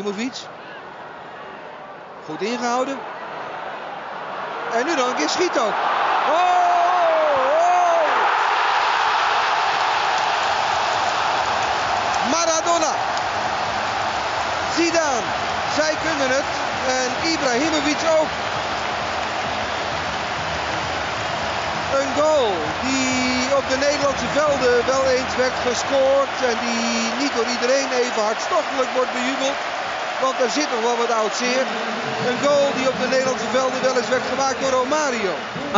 Ibrahimović. Goed ingehouden. En nu dan een keer schiet ook. Oh! Maradona. Zidane. Zij kunnen het. En Ibrahimović ook. Een goal die op de Nederlandse velden wel eens werd gescoord en die niet door iedereen even hartstochtelijk wordt bejubeld, want er zit nog wel wat oud zeer. Een goal die op de Nederlandse velden wel eens werd gemaakt door Romario.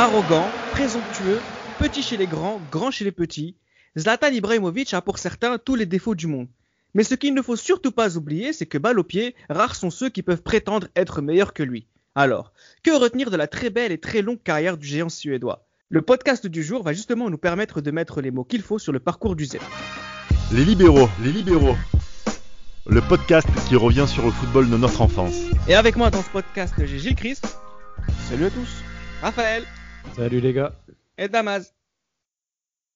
Arrogant, présomptueux, petit chez les grands, grand chez les petits, Zlatan Ibrahimović a pour certains tous les défauts du monde. Mais ce qu'il ne faut surtout pas oublier, c'est que balle au pied, rares sont ceux qui peuvent prétendre être meilleurs que lui. Alors, que retenir de la très belle et très longue carrière du géant suédois ? Le podcast du jour va justement nous permettre de mettre les mots qu'il faut sur le parcours du Z. Les libéraux. Le podcast qui revient sur le football de notre enfance. Et avec moi dans ce podcast, j'ai Gilles Christ. Salut à tous. Raphaël. Salut les gars. Et Damaz.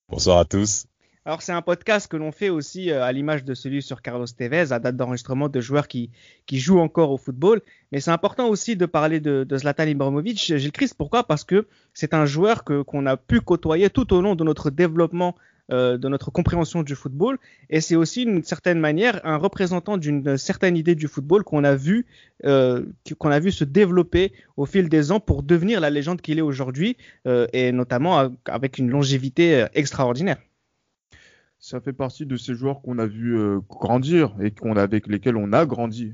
Bonsoir à tous. Alors c'est un podcast que l'on fait aussi à l'image de celui sur Carlos Tevez, à date d'enregistrement de joueurs qui jouent encore au football. Mais c'est important aussi de parler de Zlatan Ibrahimović, Gilles Christ. Pourquoi ? Parce que c'est un joueur qu'on a pu côtoyer tout au long de notre développement, de notre compréhension du football. Et c'est aussi, d'une certaine manière, un représentant d'une certaine idée du football qu'on a vu se développer au fil des ans pour devenir la légende qu'il est aujourd'hui, et notamment avec une longévité extraordinaire. Ça fait partie de ces joueurs qu'on a vu grandir et avec lesquels on a grandi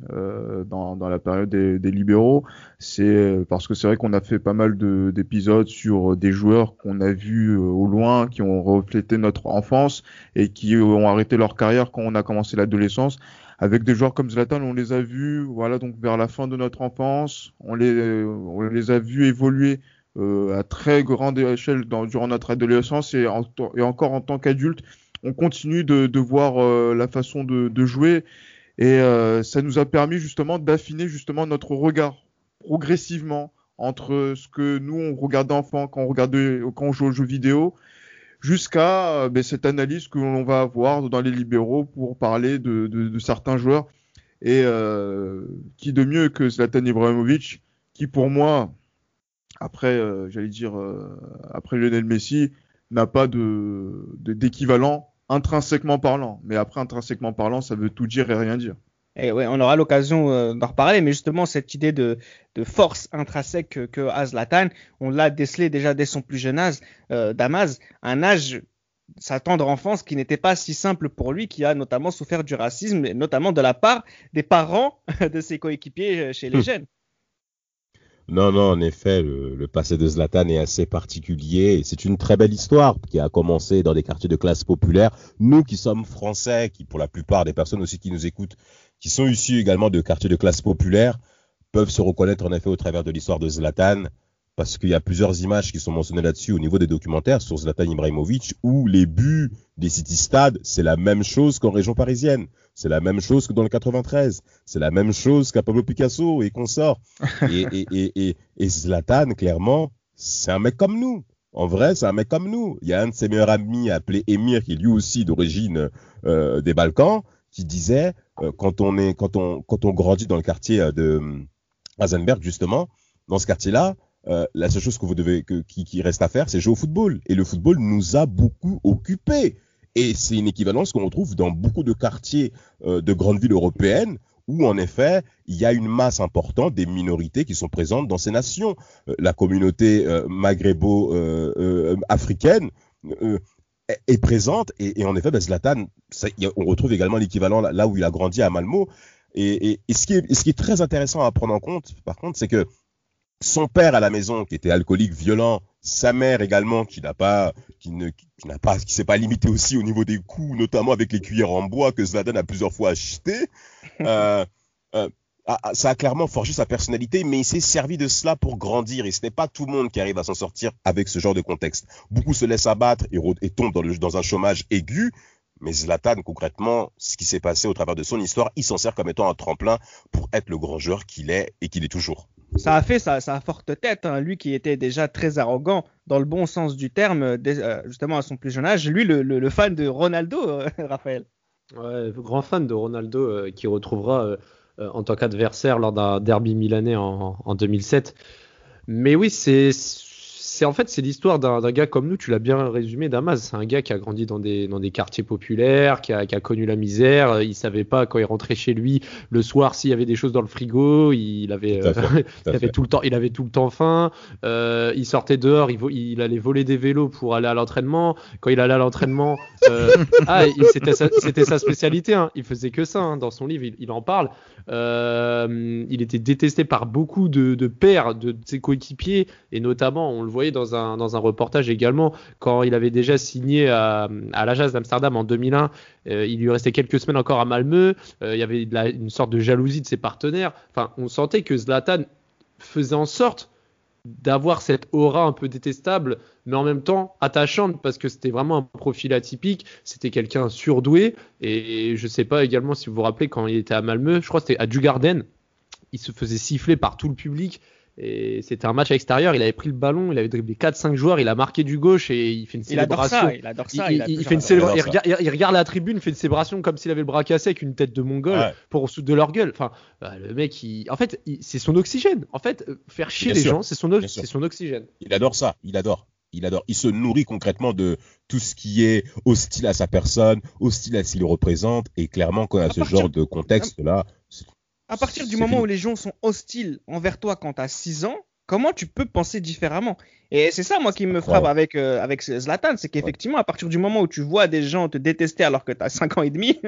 dans la période des libéraux. C'est parce que c'est vrai qu'on a fait pas mal d'épisodes sur des joueurs qu'on a vus au loin, qui ont reflété notre enfance et qui ont arrêté leur carrière quand on a commencé l'adolescence. Avec des joueurs comme Zlatan, on les a vus, voilà, donc vers la fin de notre enfance, on les a vus évoluer à très grande échelle durant notre adolescence et encore en tant qu'adulte. On continue de voir la façon de jouer et ça nous a permis justement d'affiner justement notre regard progressivement entre ce que nous on regardait enfant quand on jouait aux jeux vidéo jusqu'à cette analyse que l'on va avoir dans les libéraux pour parler de certains joueurs et qui de mieux que Zlatan Ibrahimović qui pour moi après Lionel Messi n'a pas d'équivalent intrinsèquement parlant. Mais après, intrinsèquement parlant, ça veut tout dire et rien dire. Et ouais, on aura l'occasion d'en reparler, mais justement, cette idée de force intrinsèque que Zlatan, on l'a décelé déjà dès son plus jeune âge, Damaz, un âge, sa tendre enfance, qui n'était pas si simple pour lui, qui a notamment souffert du racisme, et notamment de la part des parents de ses coéquipiers chez les jeunes. Non, en effet, le passé de Zlatan est assez particulier et c'est une très belle histoire qui a commencé dans des quartiers de classe populaire. Nous qui sommes français, qui pour la plupart des personnes aussi qui nous écoutent, qui sont issus également de quartiers de classe populaire, peuvent se reconnaître en effet au travers de l'histoire de Zlatan parce qu'il y a plusieurs images qui sont mentionnées là-dessus au niveau des documentaires sur Zlatan Ibrahimović où les buts des city-stades, c'est la même chose qu'en région parisienne. C'est la même chose que dans le 93. C'est la même chose qu'à Pablo Picasso et consorts. Et Zlatan, clairement, c'est un mec comme nous. En vrai, c'est un mec comme nous. Il y a un de ses meilleurs amis appelé Emir, qui est lui aussi d'origine des Balkans, qui disait quand on grandit dans le quartier de Hasenberg, justement, dans ce quartier-là, la seule chose que vous devez qui reste à faire, c'est jouer au football. Et le football nous a beaucoup occupés. Et c'est une équivalence qu'on retrouve dans beaucoup de quartiers de grandes villes européennes où, en effet, il y a une masse importante des minorités qui sont présentes dans ces nations. La communauté maghrébo-africaine est présente et en effet, Zlatan, on retrouve également l'équivalent là où il a grandi à Malmö. Et ce qui est très intéressant à prendre en compte, par contre, c'est que son père à la maison, qui était alcoolique, violent, sa mère également, qui s'est pas limitée aussi au niveau des coups, notamment avec les cuillères en bois que Zlatan a plusieurs fois achetées. Ça a clairement forgé sa personnalité, mais il s'est servi de cela pour grandir. Et ce n'est pas tout le monde qui arrive à s'en sortir avec ce genre de contexte. Beaucoup se laissent abattre et tombent dans un chômage aigu. Mais Zlatan, concrètement, ce qui s'est passé au travers de son histoire, il s'en sert comme étant un tremplin pour être le grand joueur qu'il est et qu'il est toujours. Ça a fait sa forte tête, hein. Lui qui était déjà très arrogant dans le bon sens du terme, justement à son plus jeune âge. Lui, le fan de Ronaldo, Raphaël. Ouais, grand fan de Ronaldo qui retrouvera en tant qu'adversaire lors d'un derby milanais en 2007. Mais oui, c'est l'histoire d'un gars comme nous, tu l'as bien résumé, Damas. C'est un gars qui a grandi dans des quartiers populaires, qui a connu la misère. Il savait pas, quand il rentrait chez lui le soir, s'il y avait des choses dans le frigo, il avait tout le temps faim. Il sortait dehors, il allait voler des vélos pour aller à l'entraînement. Quand il allait à l'entraînement, c'était sa spécialité. Hein. Il faisait que ça. Hein. Dans son livre, il en parle. Il était détesté par beaucoup de pairs de ses coéquipiers, et notamment, on le voit dans un reportage également, quand il avait déjà signé à l'Ajax d'Amsterdam en 2001, il lui restait quelques semaines encore à Malmö, il y avait une sorte de jalousie de ses partenaires. Enfin, on sentait que Zlatan faisait en sorte d'avoir cette aura un peu détestable, mais en même temps attachante, parce que c'était vraiment un profil atypique, c'était quelqu'un surdoué. Et je sais pas également si vous vous rappelez, quand il était à Malmö, je crois que c'était à Djurgården, il se faisait siffler par tout le public. Et c'était un match à l'extérieur, il avait pris le ballon, il avait dribblé 4-5 joueurs, il a marqué du gauche et il fait une célébration. Il regarde la tribune, il fait une célébration comme s'il avait le bras cassé, avec une tête de Mongol, ouais, pour se foutre de leur gueule. Enfin, le mec, c'est son oxygène. En fait, faire chier bien les sûr, gens, c'est son oxygène. Il adore ça, il adore. Il se nourrit concrètement de tout ce qui est hostile à sa personne, hostile à ce qu'il représente. Et clairement, quand il y a ce genre de contexte-là, c'est... À partir du moment où les gens sont hostiles envers toi quand t'as 6 ans, comment tu peux penser différemment ? Et c'est ça, moi, qui me frappe avec Zlatan, c'est qu'effectivement, à partir du moment où tu vois des gens te détester alors que t'as 5 ans et demi,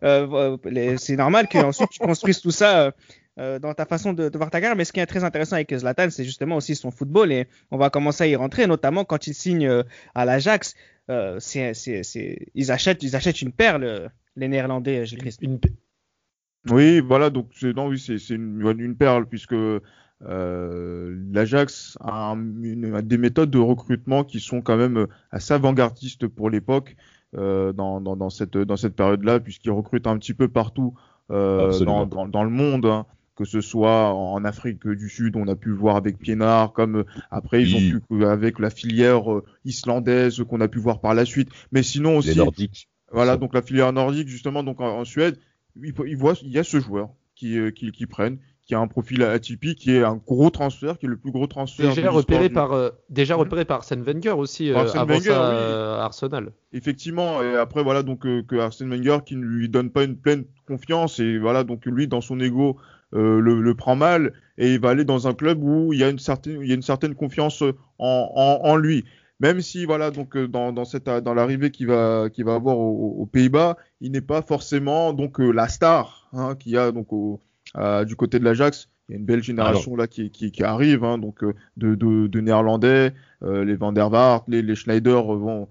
c'est normal qu'ensuite tu construises tout ça dans ta façon de voir ta carrière. Mais ce qui est très intéressant avec Zlatan, c'est justement aussi son football, et on va commencer à y rentrer, notamment quand il signe à l'Ajax. Ils achètent une perle, les Néerlandais, Gilles Christ. Oui, voilà, donc c'est une perle, puisque l'Ajax a des méthodes de recrutement qui sont quand même assez avant-gardistes pour l'époque, dans cette période-là, puisqu'ils recrutent un petit peu partout dans le monde, hein, que ce soit en Afrique du Sud, on a pu voir avec Pienaar, comme après ils ont pu avec la filière islandaise qu'on a pu voir par la suite, mais sinon aussi les Nordiques. Voilà, donc la filière nordique justement, donc en Suède. Il y a ce joueur qui prennent, qui a un profil atypique, qui est un gros transfert, qui est le plus gros transfert déjà repéré par Arsène Wenger aussi, avant Arsenal. Effectivement, et après voilà, donc que Arsène Wenger qui ne lui donne pas une pleine confiance, et voilà, donc lui dans son ego le prend mal, et il va aller dans un club où il y a une certaine confiance en lui. Même si voilà, donc dans l'arrivée qu'il va avoir aux Pays-Bas, il n'est pas forcément donc la star, hein, qu'il y a donc du côté de l'Ajax. Il y a une belle génération là qui arrive, hein, donc de Néerlandais, les Van der Vaart, les Schneider vont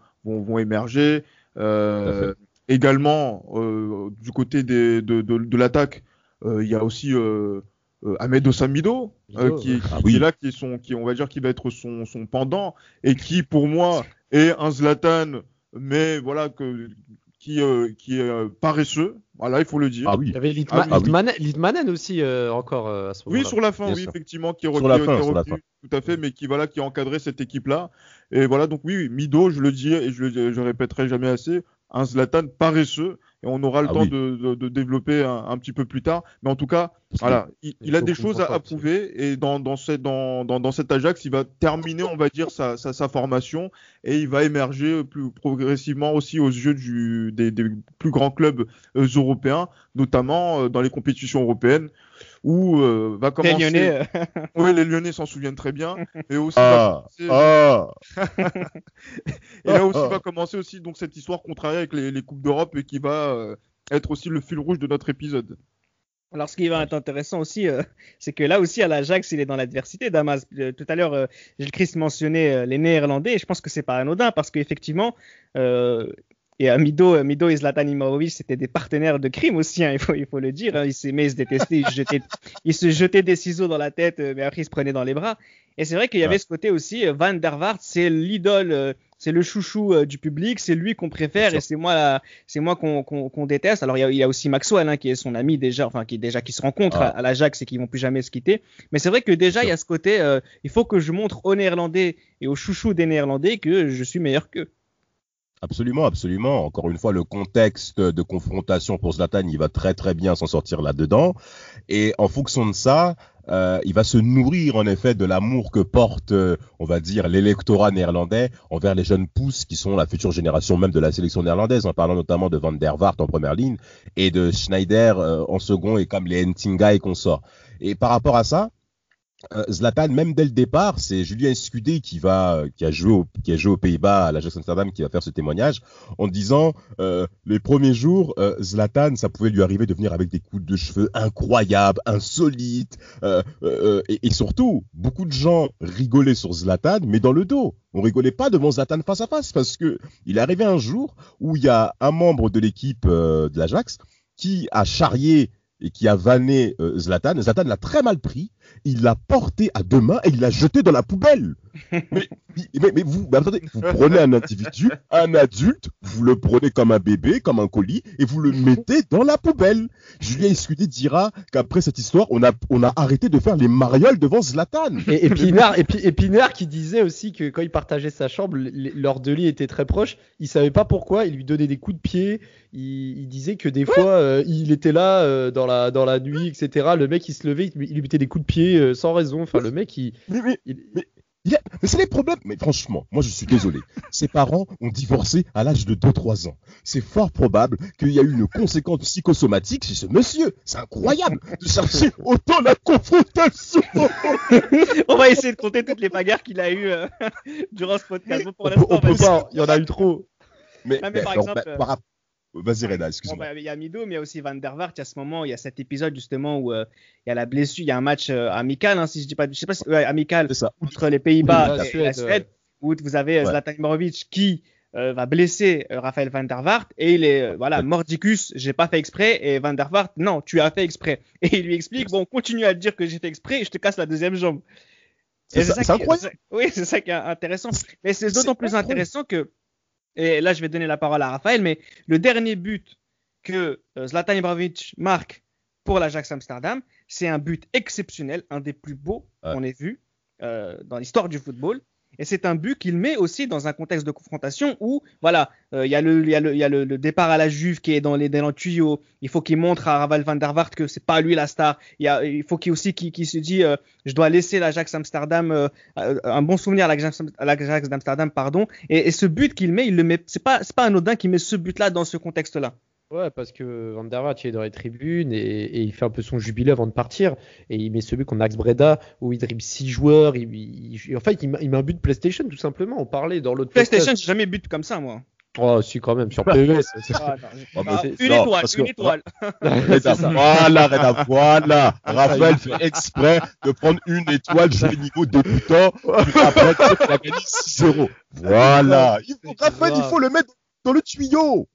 émerger. Également du côté de l'attaque, il y a aussi Ahmed Hossam Mido, qui est là, qui va être son pendant, et qui pour moi est un Zlatan, mais voilà, qui est paresseux. Voilà, il faut le dire. Ah oui. Il y avait Litmanen aussi encore à ce moment-là. Oui, sur la fin, bien sûr. Effectivement, qui est revenu, tout à fait, mais qui a encadré cette équipe-là. Et voilà, donc oui, Mido, je le dis et je répéterai jamais assez, un Zlatan paresseux. Et on aura le temps de développer un petit peu plus tard. Mais en tout cas, voilà, il a des choses à prouver. Et dans cet Ajax, il va terminer, on va dire, sa formation. Et il va émerger plus progressivement aussi aux yeux des plus grands clubs européens, notamment dans les compétitions européennes, où va commencer... Les Lyonnais. Oui, les Lyonnais s'en souviennent très bien. Et aussi va commencer aussi donc cette histoire contrariée avec les Coupes d'Europe, et qui va être aussi le fil rouge de notre épisode. Alors, ce qui va être intéressant aussi, c'est que là aussi, à l'Ajax, il est dans l'adversité, Damas. Tout à l'heure, Gilles-Christ mentionnait les Néerlandais, et je pense que c'est pas anodin, parce qu'effectivement... Et Mido et Zlatan Ibrahimović, c'était des partenaires de crime aussi, hein, il faut le dire, hein. Ils s'aimaient, ils se détestaient, ils se jetaient des ciseaux dans la tête, mais après ils se prenaient dans les bras. Et c'est vrai qu'il y avait ce côté aussi, Van der Vaart, c'est l'idole, c'est le chouchou du public, c'est lui qu'on préfère, et c'est moi qu'on déteste. Alors il y a aussi Maxwell, hein, qui est son ami déjà, enfin qui se rencontre à l'Ajax et qui vont plus jamais se quitter. Mais c'est vrai que déjà il y a ce côté, il faut que je montre aux Néerlandais et aux chouchous des Néerlandais que je suis meilleur qu'eux. Absolument, absolument. Encore une fois, le contexte de confrontation pour Zlatan, il va très très bien s'en sortir là-dedans. Et en fonction de ça, il va se nourrir en effet de l'amour que porte, on va dire, l'électorat néerlandais envers les jeunes pousses qui sont la future génération même de la sélection néerlandaise, en parlant notamment de Van der Vaart en première ligne et de Schneider en second, et comme les Ntinga et consorts. Et par rapport à ça, Zlatan, même dès le départ, c'est Julien Scudé qui a joué aux Pays-Bas à l'Ajax Amsterdam qui va faire ce témoignage en disant les premiers jours, Zlatan, ça pouvait lui arriver de venir avec des coups de cheveux incroyables, insolites, et surtout beaucoup de gens rigolaient sur Zlatan, mais dans le dos. On rigolait pas devant Zlatan face à face, parce que il est arrivé un jour où il y a un membre de l'équipe de l'Ajax qui a charrié et qui a vanné Zlatan. Zlatan l'a très mal pris, il l'a porté à deux mains et il l'a jeté dans la poubelle. Mais attendez, vous prenez un individu, un adulte, vous le prenez comme un bébé, comme un colis, et vous le mettez dans la poubelle. Julien Iscuti dira qu'après cette histoire, on a arrêté de faire les marioles devant Zlatan. Et Pinard qui disait aussi que quand il partageait sa chambre, leur delit était très proche, il savait pas pourquoi, il lui donnait des coups de pied, il disait que des fois, il était là dans la nuit, etc. Le mec, il se levait, il lui mettait des coups de pied sans raison. Enfin, le mec, mais c'est les problèmes. Mais franchement, moi je suis désolé. Ses parents ont divorcé à l'âge de 2-3 ans. C'est fort probable qu'il y a eu une conséquence psychosomatique chez ce monsieur. C'est incroyable de chercher autant la confrontation. On va essayer de compter toutes les bagarres qu'il a eues durant ce podcast. Bon, pour l'instant, on peut pas, il y en a eu trop. Mais par exemple... Vas-y Reda, excuse-moi. Bon, bah, y a Mido, mais il y a aussi Van der Vaart. À ce moment, il y a cet épisode justement où il y a la blessure, il y a un match amical, si je dis pas, je sais pas si amical entre les Pays-Bas et la Suède, où vous avez Zlatan Ibrahimović qui va blesser Rafael van der Vaart, et il est mordicus, j'ai pas fait exprès, et Van der Vaart, non, tu as fait exprès. Et il lui explique, bon, continue à dire que j'ai fait exprès, et je te casse la deuxième jambe. C'est incroyable. Oui, c'est ça qui est intéressant. Mais c'est d'autant plus intéressant que. Et là, je vais donner la parole à Raphaël, mais le dernier but que Zlatan Ibrahimović marque pour l'Ajax Amsterdam, c'est un but exceptionnel, un des plus beaux qu'on ait vu dans l'histoire du football. Et c'est un but qu'il met aussi dans un contexte de confrontation où, il y a le départ à la Juve qui est dans les tuyaux. Il faut qu'il montre à Rafael van der Vaart que c'est pas lui la star. Il faut qu'il se dise, je dois laisser l'Ajax Amsterdam, un bon souvenir à l'Ajax d'Amsterdam, pardon. Et ce but qu'il met, c'est pas anodin qu'il met ce but-là dans ce contexte-là. Ouais, parce que Van der Vaart, il est dans les tribunes et il fait un peu son jubilé avant de partir, et il met ce but contre Axe Breda où il dribble 6 joueurs, il met un but de PlayStation tout simplement. On parlait dans l'autre PlayStation, podcast. J'ai jamais but comme ça moi. Oh, si, quand même, sur PES. Une étoile. Voilà. Raphaël fait exprès de prendre une étoile, jouer le niveau débutant, puis après, il a gagné 6-0. Voilà. Raphaël, il faut le mettre dans le tuyau.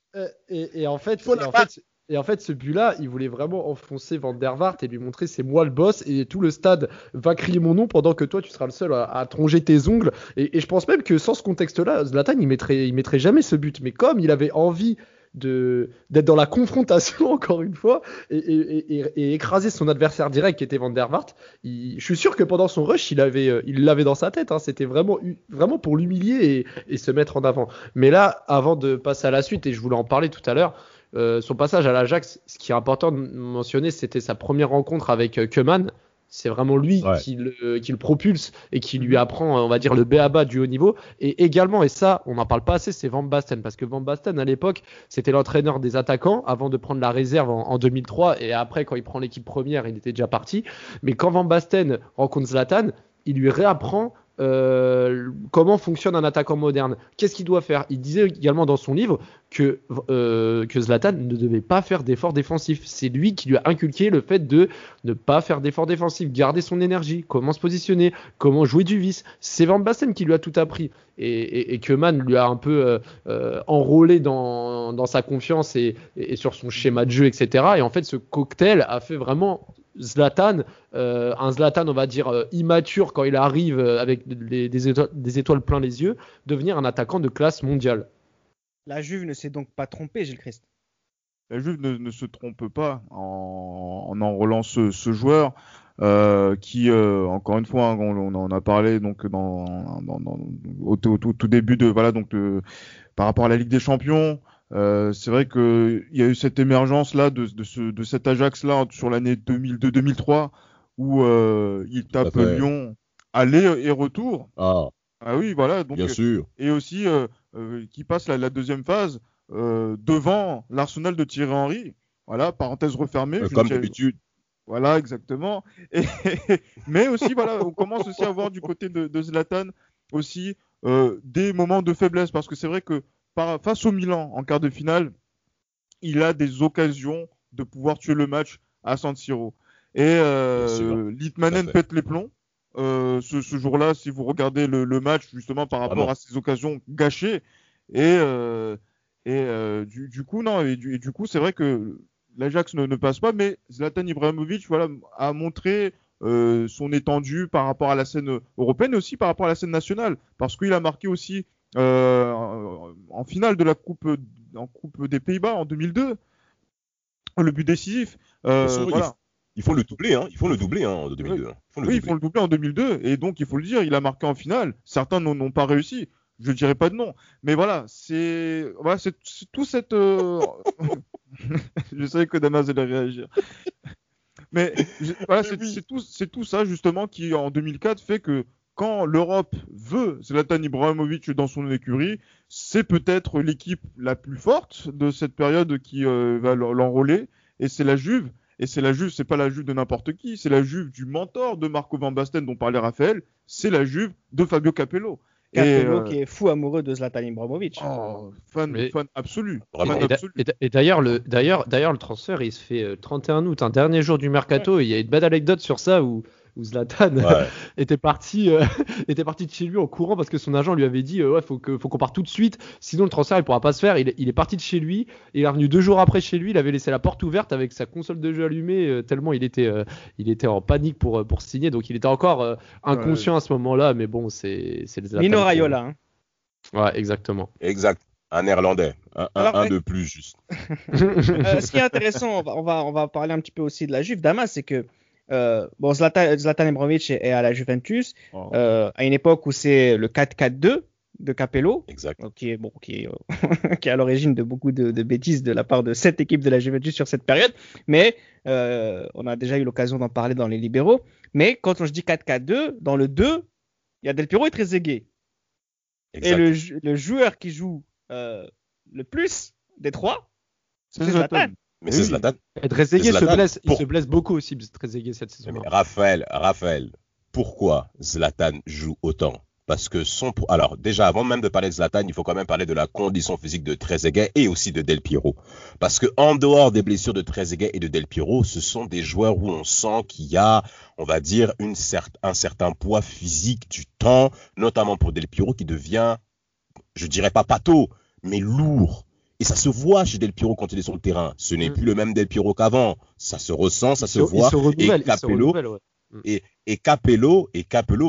Et en fait, ce but-là, il voulait vraiment enfoncer Van der Vaart et lui montrer, c'est moi le boss, et tout le stade va crier mon nom pendant que toi, tu seras le seul à tronger tes ongles. Et je pense même que sans ce contexte-là, Zlatan, il mettrait jamais ce but. Mais comme il avait envie d'être dans la confrontation encore une fois et écraser son adversaire direct qui était Van der Vaart, je suis sûr que pendant son rush il l'avait dans sa tête, hein. C'était vraiment pour l'humilier et se mettre en avant. Mais là, avant de passer à la suite, et je voulais en parler tout à l'heure, son passage à l'Ajax, ce qui est important de mentionner, c'était sa première rencontre avec Koeman. C'est vraiment lui qui le propulse et qui lui apprend, on va dire, le b.a.-ba du haut niveau. Et également, et ça, on n'en parle pas assez, c'est Van Basten. Parce que Van Basten, à l'époque, c'était l'entraîneur des attaquants avant de prendre la réserve en 2003. Et après, quand il prend l'équipe première, il était déjà parti. Mais quand Van Basten rencontre Zlatan, il lui réapprend comment fonctionne un attaquant moderne. Qu'est-ce qu'il doit faire ? Il disait également dans son livre que Zlatan ne devait pas faire d'efforts défensifs. C'est lui qui lui a inculqué le fait de ne pas faire d'efforts défensifs, garder son énergie, comment se positionner, comment jouer du vice. C'est Van Basten qui lui a tout appris. Et Koeman lui a un peu enrôlé dans sa confiance et sur son schéma de jeu, etc. Et en fait, ce cocktail a fait vraiment... un Zlatan, on va dire, immature quand il arrive avec des étoiles plein les yeux, devenir un attaquant de classe mondiale. La Juve ne s'est donc pas trompée, Gilles Christ. La Juve ne se trompe pas en enrôlant ce joueur qui, encore une fois, on en a parlé donc au tout début de Par rapport à la Ligue des Champions, c'est vrai qu'il y a eu cette émergence là de cet Ajax là sur l'année 2002-2003 où il tape Lyon aller et retour. Ah oui, voilà. Donc, bien sûr. Et aussi qui passe la deuxième phase devant l'Arsenal de Thierry Henry. Voilà, parenthèse refermée. Comme d'habitude. Voilà, exactement. Mais aussi, voilà, on commence aussi à voir du côté de Zlatan aussi des moments de faiblesse, parce que c'est vrai que face au Milan en quart de finale, il a des occasions de pouvoir tuer le match à San Siro. Et Litmanen pète les plombs. Ce jour-là, si vous regardez le match, justement par rapport à ces occasions gâchées, et du coup, c'est vrai que l'Ajax ne passe pas, mais Zlatan Ibrahimović, voilà, a montré son étendue par rapport à la scène européenne et aussi par rapport à la scène nationale, parce qu'il a marqué aussi en finale de la coupe des Pays-Bas en 2002, le but décisif. Voilà. Ils font le doublé, hein. Ils font le doublé en 2002. Hein. Ils font le doublé en 2002, et donc il faut le dire, il a marqué en finale. Certains n'ont pas réussi. Je ne dirais pas de nom, mais voilà, c'est tout cette. Je savais que Damas allait réagir. Mais voilà, c'est tout ça justement qui en 2004 fait que quand l'Europe veut Zlatan Ibrahimović dans son écurie, c'est peut-être l'équipe la plus forte de cette période qui va l'enrôler, et c'est la Juve. Et c'est la Juve, c'est pas la Juve de n'importe qui, c'est la Juve du mentor de Marco Van Basten dont parlait Raphaël, c'est la Juve de Fabio Capello. Capello qui est fou amoureux de Zlatan Ibrahimović. Oh, fan absolu. Et d'ailleurs, le transfert, il se fait 31 août, un dernier jour du mercato. Ouais. Il y a une belle anecdote sur ça où Zlatan était parti de chez lui en courant parce que son agent lui avait dit ouais, faut qu'on parte tout de suite, sinon le transfert il pourra pas se faire. Il est parti de chez lui, il est revenu 2 jours après chez lui, il avait laissé la porte ouverte avec sa console de jeu allumée tellement il était en panique pour signer, donc il était encore inconscient à ce moment-là, mais bon, c'est les Mino Raiola, hein. Ouais, exactement. Un Néerlandais, un de plus juste. Ce qui est intéressant, on va parler un petit peu aussi de la Juve, Damas, c'est que Zlatan Ibrahimović est à la Juventus à une époque où c'est le 4-4-2 de Capello, qui est à l'origine de beaucoup de bêtises de la part de cette équipe de la Juventus sur cette période, mais on a déjà eu l'occasion d'en parler dans les libéraux. Mais quand je dis 4-4-2, dans le 2, il y a Del Piero et Trezeguet. Et le joueur qui joue le plus des trois, c'est Zlatan. Mais c'est Zlatan. Et Trezeguet se blesse beaucoup aussi, Trezeguet, cette saison. Mais Raphaël, pourquoi Zlatan joue autant ? Parce que alors, déjà, avant même de parler de Zlatan, il faut quand même parler de la condition physique de Trezeguet et aussi de Del Piero. Parce que en dehors des blessures de Trezeguet et de Del Piero, ce sont des joueurs où on sent qu'il y a, on va dire, un certain poids physique du temps, notamment pour Del Piero qui devient, je dirais pas pâteau, mais lourd. Et ça se voit chez Del Piero quand il est sur le terrain. Ce n'est plus le même Del Piero qu'avant. Ça se ressent, ça se voit. Et Capello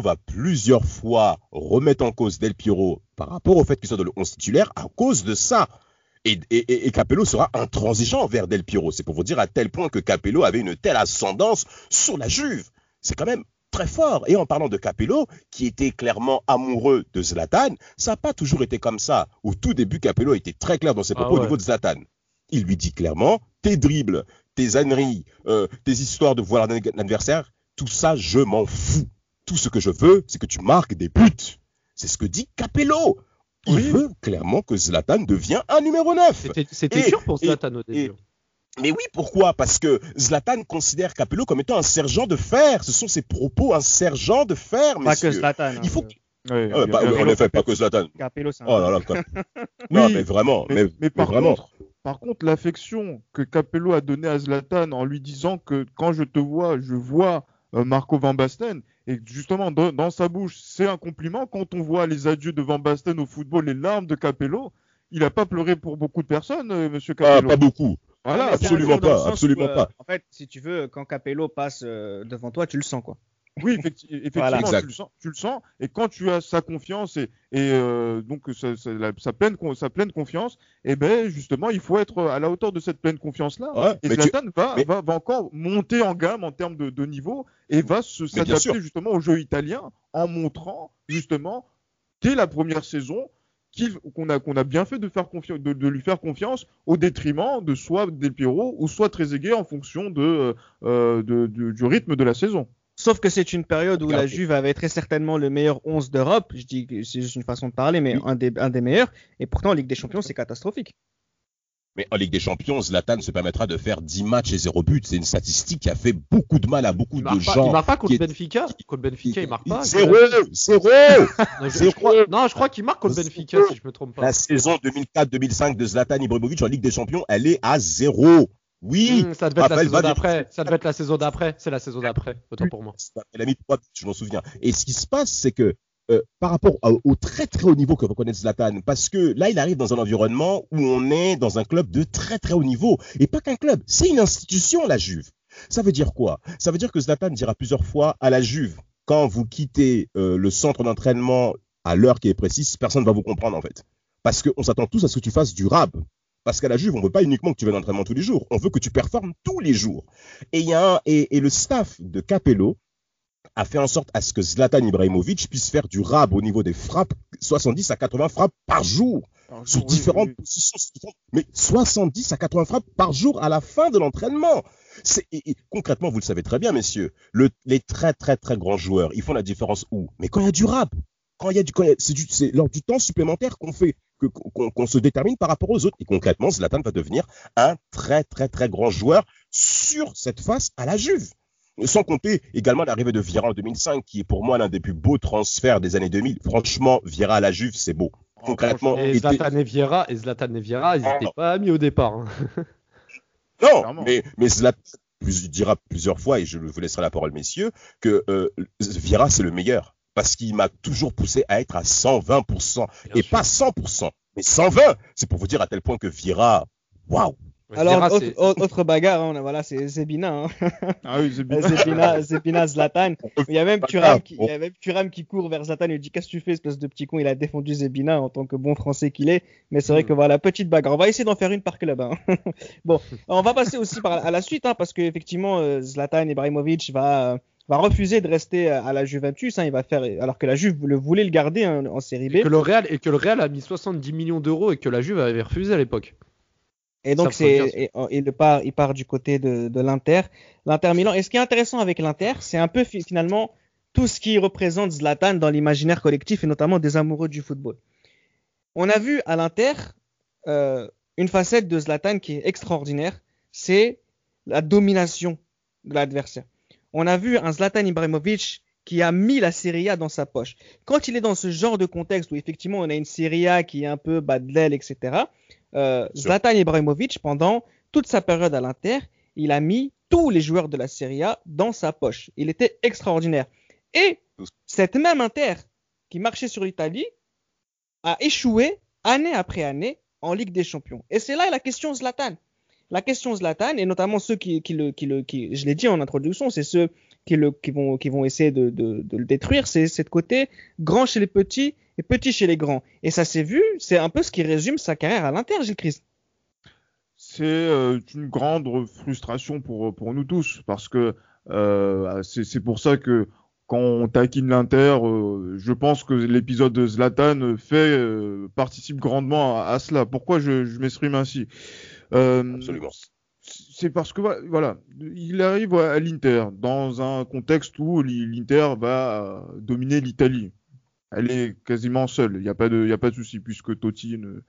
va plusieurs fois remettre en cause Del Piero par rapport au fait qu'il soit dans le 11 titulaire à cause de ça. Et Capello sera intransigeant vers Del Piero. C'est pour vous dire à tel point que Capello avait une telle ascendance sur la Juve. C'est quand même très fort. Et en parlant de Capello, qui était clairement amoureux de Zlatan, ça n'a pas toujours été comme ça. Au tout début, Capello était très clair dans ses propos au niveau de Zlatan. Il lui dit clairement, tes dribbles, tes âneries, tes histoires de voir l'adversaire, tout ça, je m'en fous. Tout ce que je veux, c'est que tu marques des buts. C'est ce que dit Capello. Il veut clairement que Zlatan devienne un numéro 9. C'était sûr pour Zlatan au début. Mais oui, pourquoi ? Parce que Zlatan considère Capello comme étant un sergent de fer. Ce sont ses propos, un sergent de fer, messieurs. Pas que Zlatan. Il faut... en effet, pas que Zlatan. Capello, c'est un... Non, mais vraiment. Par contre, l'affection que Capello a donnée à Zlatan en lui disant que quand je te vois, je vois Marco Van Basten. Et justement, dans sa bouche, c'est un compliment. Quand on voit les adieux de Van Basten au football, les larmes de Capello, il n'a pas pleuré pour beaucoup de personnes, monsieur Capello. Ah, pas beaucoup. Voilà, absolument pas. En fait, si tu veux, quand Capello passe devant toi, tu le sens, quoi. Oui, effectivement, voilà. tu le sens. Et quand tu as sa confiance et donc sa pleine confiance, et ben justement, il faut être à la hauteur de cette pleine confiance-là. Ouais, et Zlatan va encore monter en gamme en termes de niveau et va s'adapter justement au jeu italien en montrant justement dès la première saison qu'on a bien fait de lui faire confiance au détriment de soit Del Piero ou soit Trezeguet en fonction du rythme de la saison. Sauf que c'est une période où la Juve avait très certainement le meilleur 11 d'Europe. Je dis que c'est juste une façon de parler, mais oui. un des meilleurs. Et pourtant, en Ligue des Champions, c'est catastrophique. Mais en Ligue des Champions, Zlatan se permettra de faire 10 matchs et 0 but. C'est une statistique qui a fait beaucoup de mal à beaucoup de gens. Il marque pas contre Benfica. Contre Benfica, il marque pas. Zéro. Je crois qu'il marque contre Benfica, si je me trompe pas. La saison 2004-2005 de Zlatan Ibrahimović en Ligue des Champions, elle est à 0. Oui, ça devait être la saison d'après. C'est la saison d'après, autant pour moi. Elle a mis 3 buts, je m'en souviens. Et ce qui se passe, c'est que par rapport au très très haut niveau que reconnaît Zlatan, parce que là il arrive dans un environnement où on est dans un club de très très haut niveau, et pas qu'un club, c'est une institution, la Juve. Ça veut dire quoi? Ça veut dire que Zlatan dira plusieurs fois à la Juve, quand vous quittez le centre d'entraînement à l'heure qui est précise, personne ne va vous comprendre en fait, parce qu'on s'attend tous à ce que tu fasses du rap. Parce qu'à la Juve, on ne veut pas uniquement que tu viennes à l'entraînement tous les jours, on veut que tu performes tous les jours. Et le staff de Capello a fait en sorte à ce que Zlatan Ibrahimović puisse faire du rab au niveau des frappes, 70 à 80 frappes par jour, sur différentes positions, mais 70 à 80 frappes par jour à la fin de l'entraînement. Et concrètement, vous le savez très bien, messieurs, les très très très grands joueurs, ils font la différence où? Mais quand il y a du rab, c'est lors du temps supplémentaire qu'on fait, qu'on se détermine par rapport aux autres. Et concrètement, Zlatan va devenir un très très très grand joueur sur cette face à la Juve. Sans compter également l'arrivée de Vieira en 2005, qui est pour moi l'un des plus beaux transferts des années 2000. Franchement, Vieira à la Juve, c'est beau. Concrètement, Zlatan et Vieira, ils n'étaient pas amis au départ. Hein. Non, mais Zlatan dira plusieurs fois, et je vous laisserai la parole, messieurs, que Vieira, c'est le meilleur. Parce qu'il m'a toujours poussé à être à 120%. Bien sûr. Pas 100%, mais 120. C'est pour vous dire à tel point que Vieira, waouh! Alors, autre bagarre, hein, voilà, c'est Zebina. Hein. Ah oui, Zebina, Zlatan. Il y a même Thuram qui court vers Zlatan et lui dit: qu'est-ce que tu fais, espèce de petit con? Il a défendu Zebina en tant que bon français qu'il est. Mais c'est vrai que voilà, petite bagarre. On va essayer d'en faire une par club. Hein. Bon, on va passer aussi à la suite, hein, parce qu'effectivement, Zlatan Ibrahimović va refuser de rester à la Juventus, hein, alors que la Juve voulait le garder, hein, en série B. Et que le Real a mis 70 millions d'euros et que la Juve avait refusé à l'époque. Et donc il part du côté de l'Inter Milan. Et ce qui est intéressant avec l'Inter, c'est un peu finalement tout ce qui représente Zlatan dans l'imaginaire collectif et notamment des amoureux du football. On a vu à l'Inter une facette de Zlatan qui est extraordinaire, c'est la domination de l'adversaire. On a vu un Zlatan Ibrahimović qui a mis la Serie A dans sa poche. Quand il est dans ce genre de contexte où effectivement on a une Serie A qui est un peu bas de l'aile, etc., Zlatan Ibrahimović, pendant toute sa période à l'Inter, il a mis tous les joueurs de la Serie A dans sa poche. Il était extraordinaire. Et cette même Inter qui marchait sur l'Italie a échoué année après année en Ligue des Champions. Et c'est là la question Zlatan. La question Zlatan, et notamment ceux qui je l'ai dit en introduction, c'est ceux qui vont essayer de le détruire, c'est ce côté grand chez les petits et petit chez les grands. Et ça s'est vu, c'est un peu ce qui résume sa carrière à l'Inter, Gilles Christ. C'est une grande frustration pour nous tous, parce que c'est pour ça que quand on taquine l'Inter, je pense que l'épisode de Zlatan participe grandement à cela. Pourquoi je m'exprime ainsi? Absolument. C'est parce que voilà, il arrive à l'Inter dans un contexte où l'Inter va dominer l'Italie. Elle est quasiment seule, il y a pas de souci, puisque Totti n'a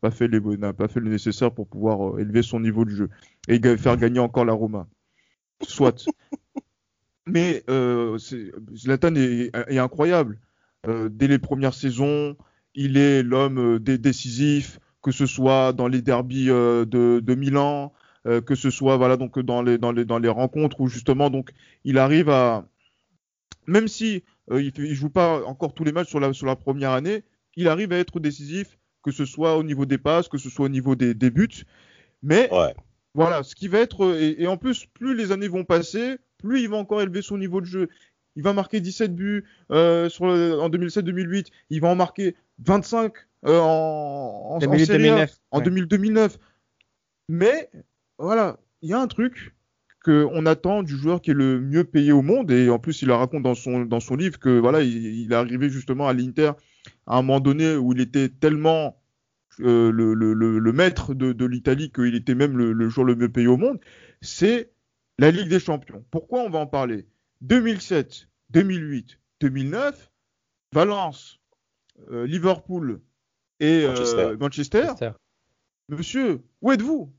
pas fait le nécessaire pour pouvoir élever son niveau de jeu et faire gagner encore la Roma. Soit. Mais Zlatan est incroyable. Dès les premières saisons, il est l'homme décisif, que ce soit dans les derbys de Milan, que ce soit voilà donc dans les rencontres où justement donc il arrive à, même si il joue pas encore tous les matchs sur la première année, il arrive à être décisif, que ce soit au niveau des passes, que ce soit au niveau des buts. Mais voilà, ce qui va être et en plus plus les années vont passer, plus il va encore élever son niveau de jeu. Il va marquer 17 buts en 2007-2008, il va en marquer 25 en Serie A, en 2009. Mais voilà, il y a un truc qu'on attend du joueur qui est le mieux payé au monde, et en plus il le raconte dans son livre que voilà, il est arrivé justement à l'Inter à un moment donné où il était tellement le maître de l'Italie qu'il était même le joueur le mieux payé au monde, c'est la Ligue des Champions. Pourquoi on va en parler ? 2007, 2008, 2009, Valence, Liverpool et Manchester. Monsieur, où êtes-vous ?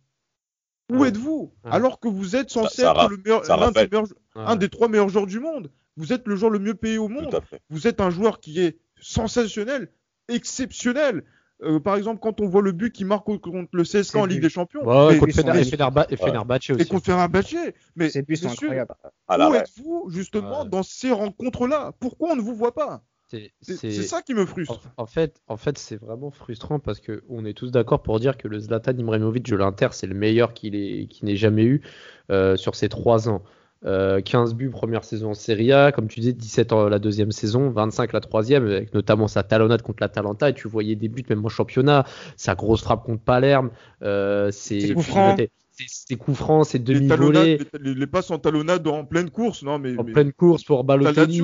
Où êtes-vous ? Alors que vous êtes censé être un des trois meilleurs joueurs du monde. Vous êtes le joueur le mieux payé au monde. Vous êtes un joueur qui est sensationnel, exceptionnel. Par exemple, quand on voit le but qu'il marque contre le CSKA en Ligue des Champions. Ouais, et Fenerbahçe aussi. Et contre Fenerbahçe. Mais c'est incroyable. Où êtes-vous, justement, dans ces rencontres-là ? Pourquoi on ne vous voit pas ? C'est ça qui me frustre. En fait, c'est vraiment frustrant parce qu'on est tous d'accord pour dire que le Zlatan Ibrahimović de l'Inter, c'est le meilleur qu'il n'ait jamais eu sur ses 3 ans. 15 buts première saison en Serie A, comme tu disais 17 la deuxième saison, 25 la troisième, avec notamment sa talonnade contre l'Atalanta, et tu voyais des buts même en championnat, sa grosse frappe contre Palerme, ses coups francs, ses demi-volées, les passes en talonnade en pleine course, pleine course pour Balotelli,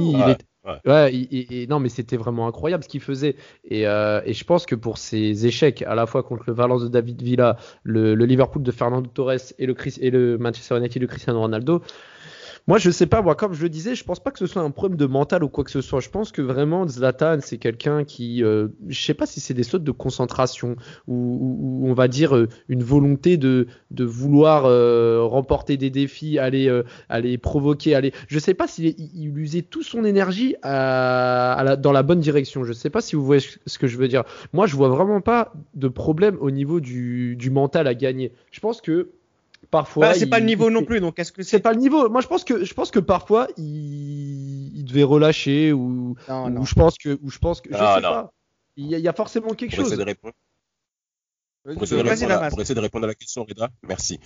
mais c'était vraiment incroyable ce qu'il faisait. Et je pense que pour ses échecs, à la fois contre le Valence de David Villa, le Liverpool de Fernando Torres et le Manchester United de Cristiano Ronaldo, moi je sais pas, comme je le disais, je pense pas que ce soit un problème de mental ou quoi que ce soit. Je pense que vraiment Zlatan, c'est quelqu'un qui, je sais pas si c'est des sautes de concentration ou on va dire une volonté de vouloir remporter des défis, aller provoquer, je sais pas s'il il usait toute son énergie dans la bonne direction. Je sais pas si vous voyez ce que je veux dire. Moi je vois vraiment pas de problème au niveau du mental à gagner. Je pense que parfois, c'est pas le niveau non plus, donc est-ce que c'est pas le niveau ? Moi, je pense que parfois il devait relâcher ou je pense que je sais pas. Il y a forcément quelque chose. Pour essayer de répondre à la question, Reda, merci.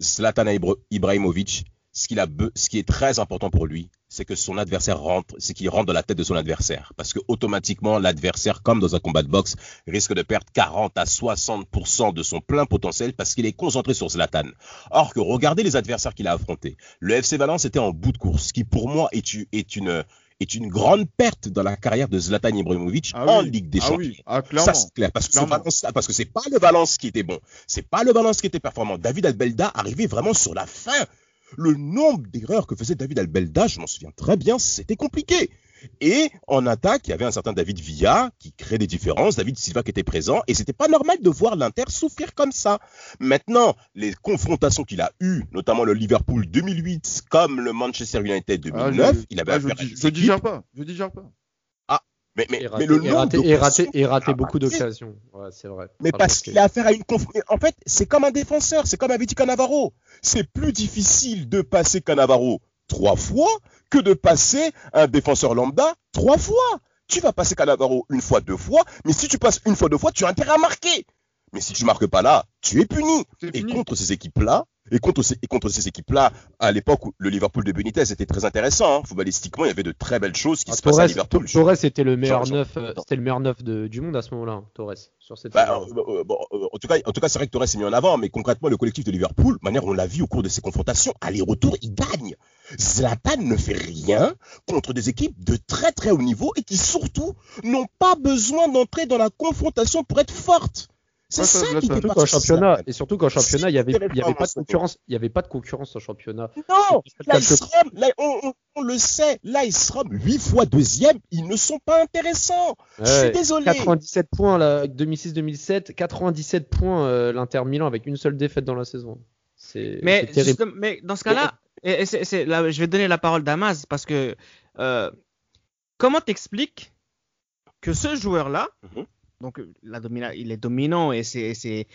Zlatan Ibrahimović, ce qui est très important pour lui, c'est que son adversaire rentre, c'est qu'il rentre dans la tête de son adversaire. Parce que automatiquement, l'adversaire, comme dans un combat de boxe, risque de perdre 40 à 60% de son plein potentiel parce qu'il est concentré sur Zlatan. Or que regardez les adversaires qu'il a affrontés. Le FC Valence était en bout de course, ce qui pour moi est une grande perte dans la carrière de Zlatan Ibrahimović Ligue des Champions. Ça c'est clair, parce que c'est pas le Valence qui était bon, c'est pas le Valence qui était performant. David Albelda arrivait vraiment sur la fin. Le nombre d'erreurs que faisait David Albelda, je m'en souviens très bien, c'était compliqué. Et en attaque, il y avait un certain David Villa qui crée des différences, David Silva qui était présent, et c'était pas normal de voir l'Inter souffrir comme ça. Maintenant, les confrontations qu'il a eues, notamment le Liverpool 2008 comme le Manchester United 2009, il avait affaire à des équipes. Je digère pas. Mais le raté beaucoup d'occasions. Ouais, c'est vrai. Mais parce qu'il a affaire à une en fait, c'est comme un défenseur, c'est comme avait dit Cannavaro. C'est plus difficile de passer Cannavaro 3 fois que de passer un défenseur lambda 3 fois. Tu vas passer Cannavaro une fois, 2 fois, mais si tu passes une fois, 2 fois, tu as intérêt à marquer. Mais si tu marques pas là, tu es puni. Contre ces équipes-là, à l'époque où le Liverpool de Benitez était très intéressant, footballistiquement, il y avait de très belles choses qui se passaient à Liverpool. Torres était le meilleur neuf du monde à ce moment-là, Torres. Sur cette en tout cas, c'est vrai que Torres s'est mis en avant, mais concrètement, le collectif de Liverpool, manière on l'a vu au cours de ces confrontations, aller-retour, il gagne. Zlatan ne fait rien contre des équipes de très très haut niveau et qui surtout n'ont pas besoin d'entrer dans la confrontation pour être fortes. C'est ça qui était pas championnat. Et surtout qu'en championnat, il y avait pas de concurrence. Il y avait pas de concurrence en championnat. Non, là ils se rompent. On le sait. Là ils se rompent 8 fois deuxième. Ils ne sont pas intéressants. Ouais, je suis désolé. 97 points là, 2006-2007. 97 points l'Inter Milan avec une seule défaite dans la saison. C'est terrible. Mais dans ce cas-là, je vais donner la parole d'Amaz parce que comment t'expliques que ce joueur-là. Mm-hmm. Donc il est dominant et c'est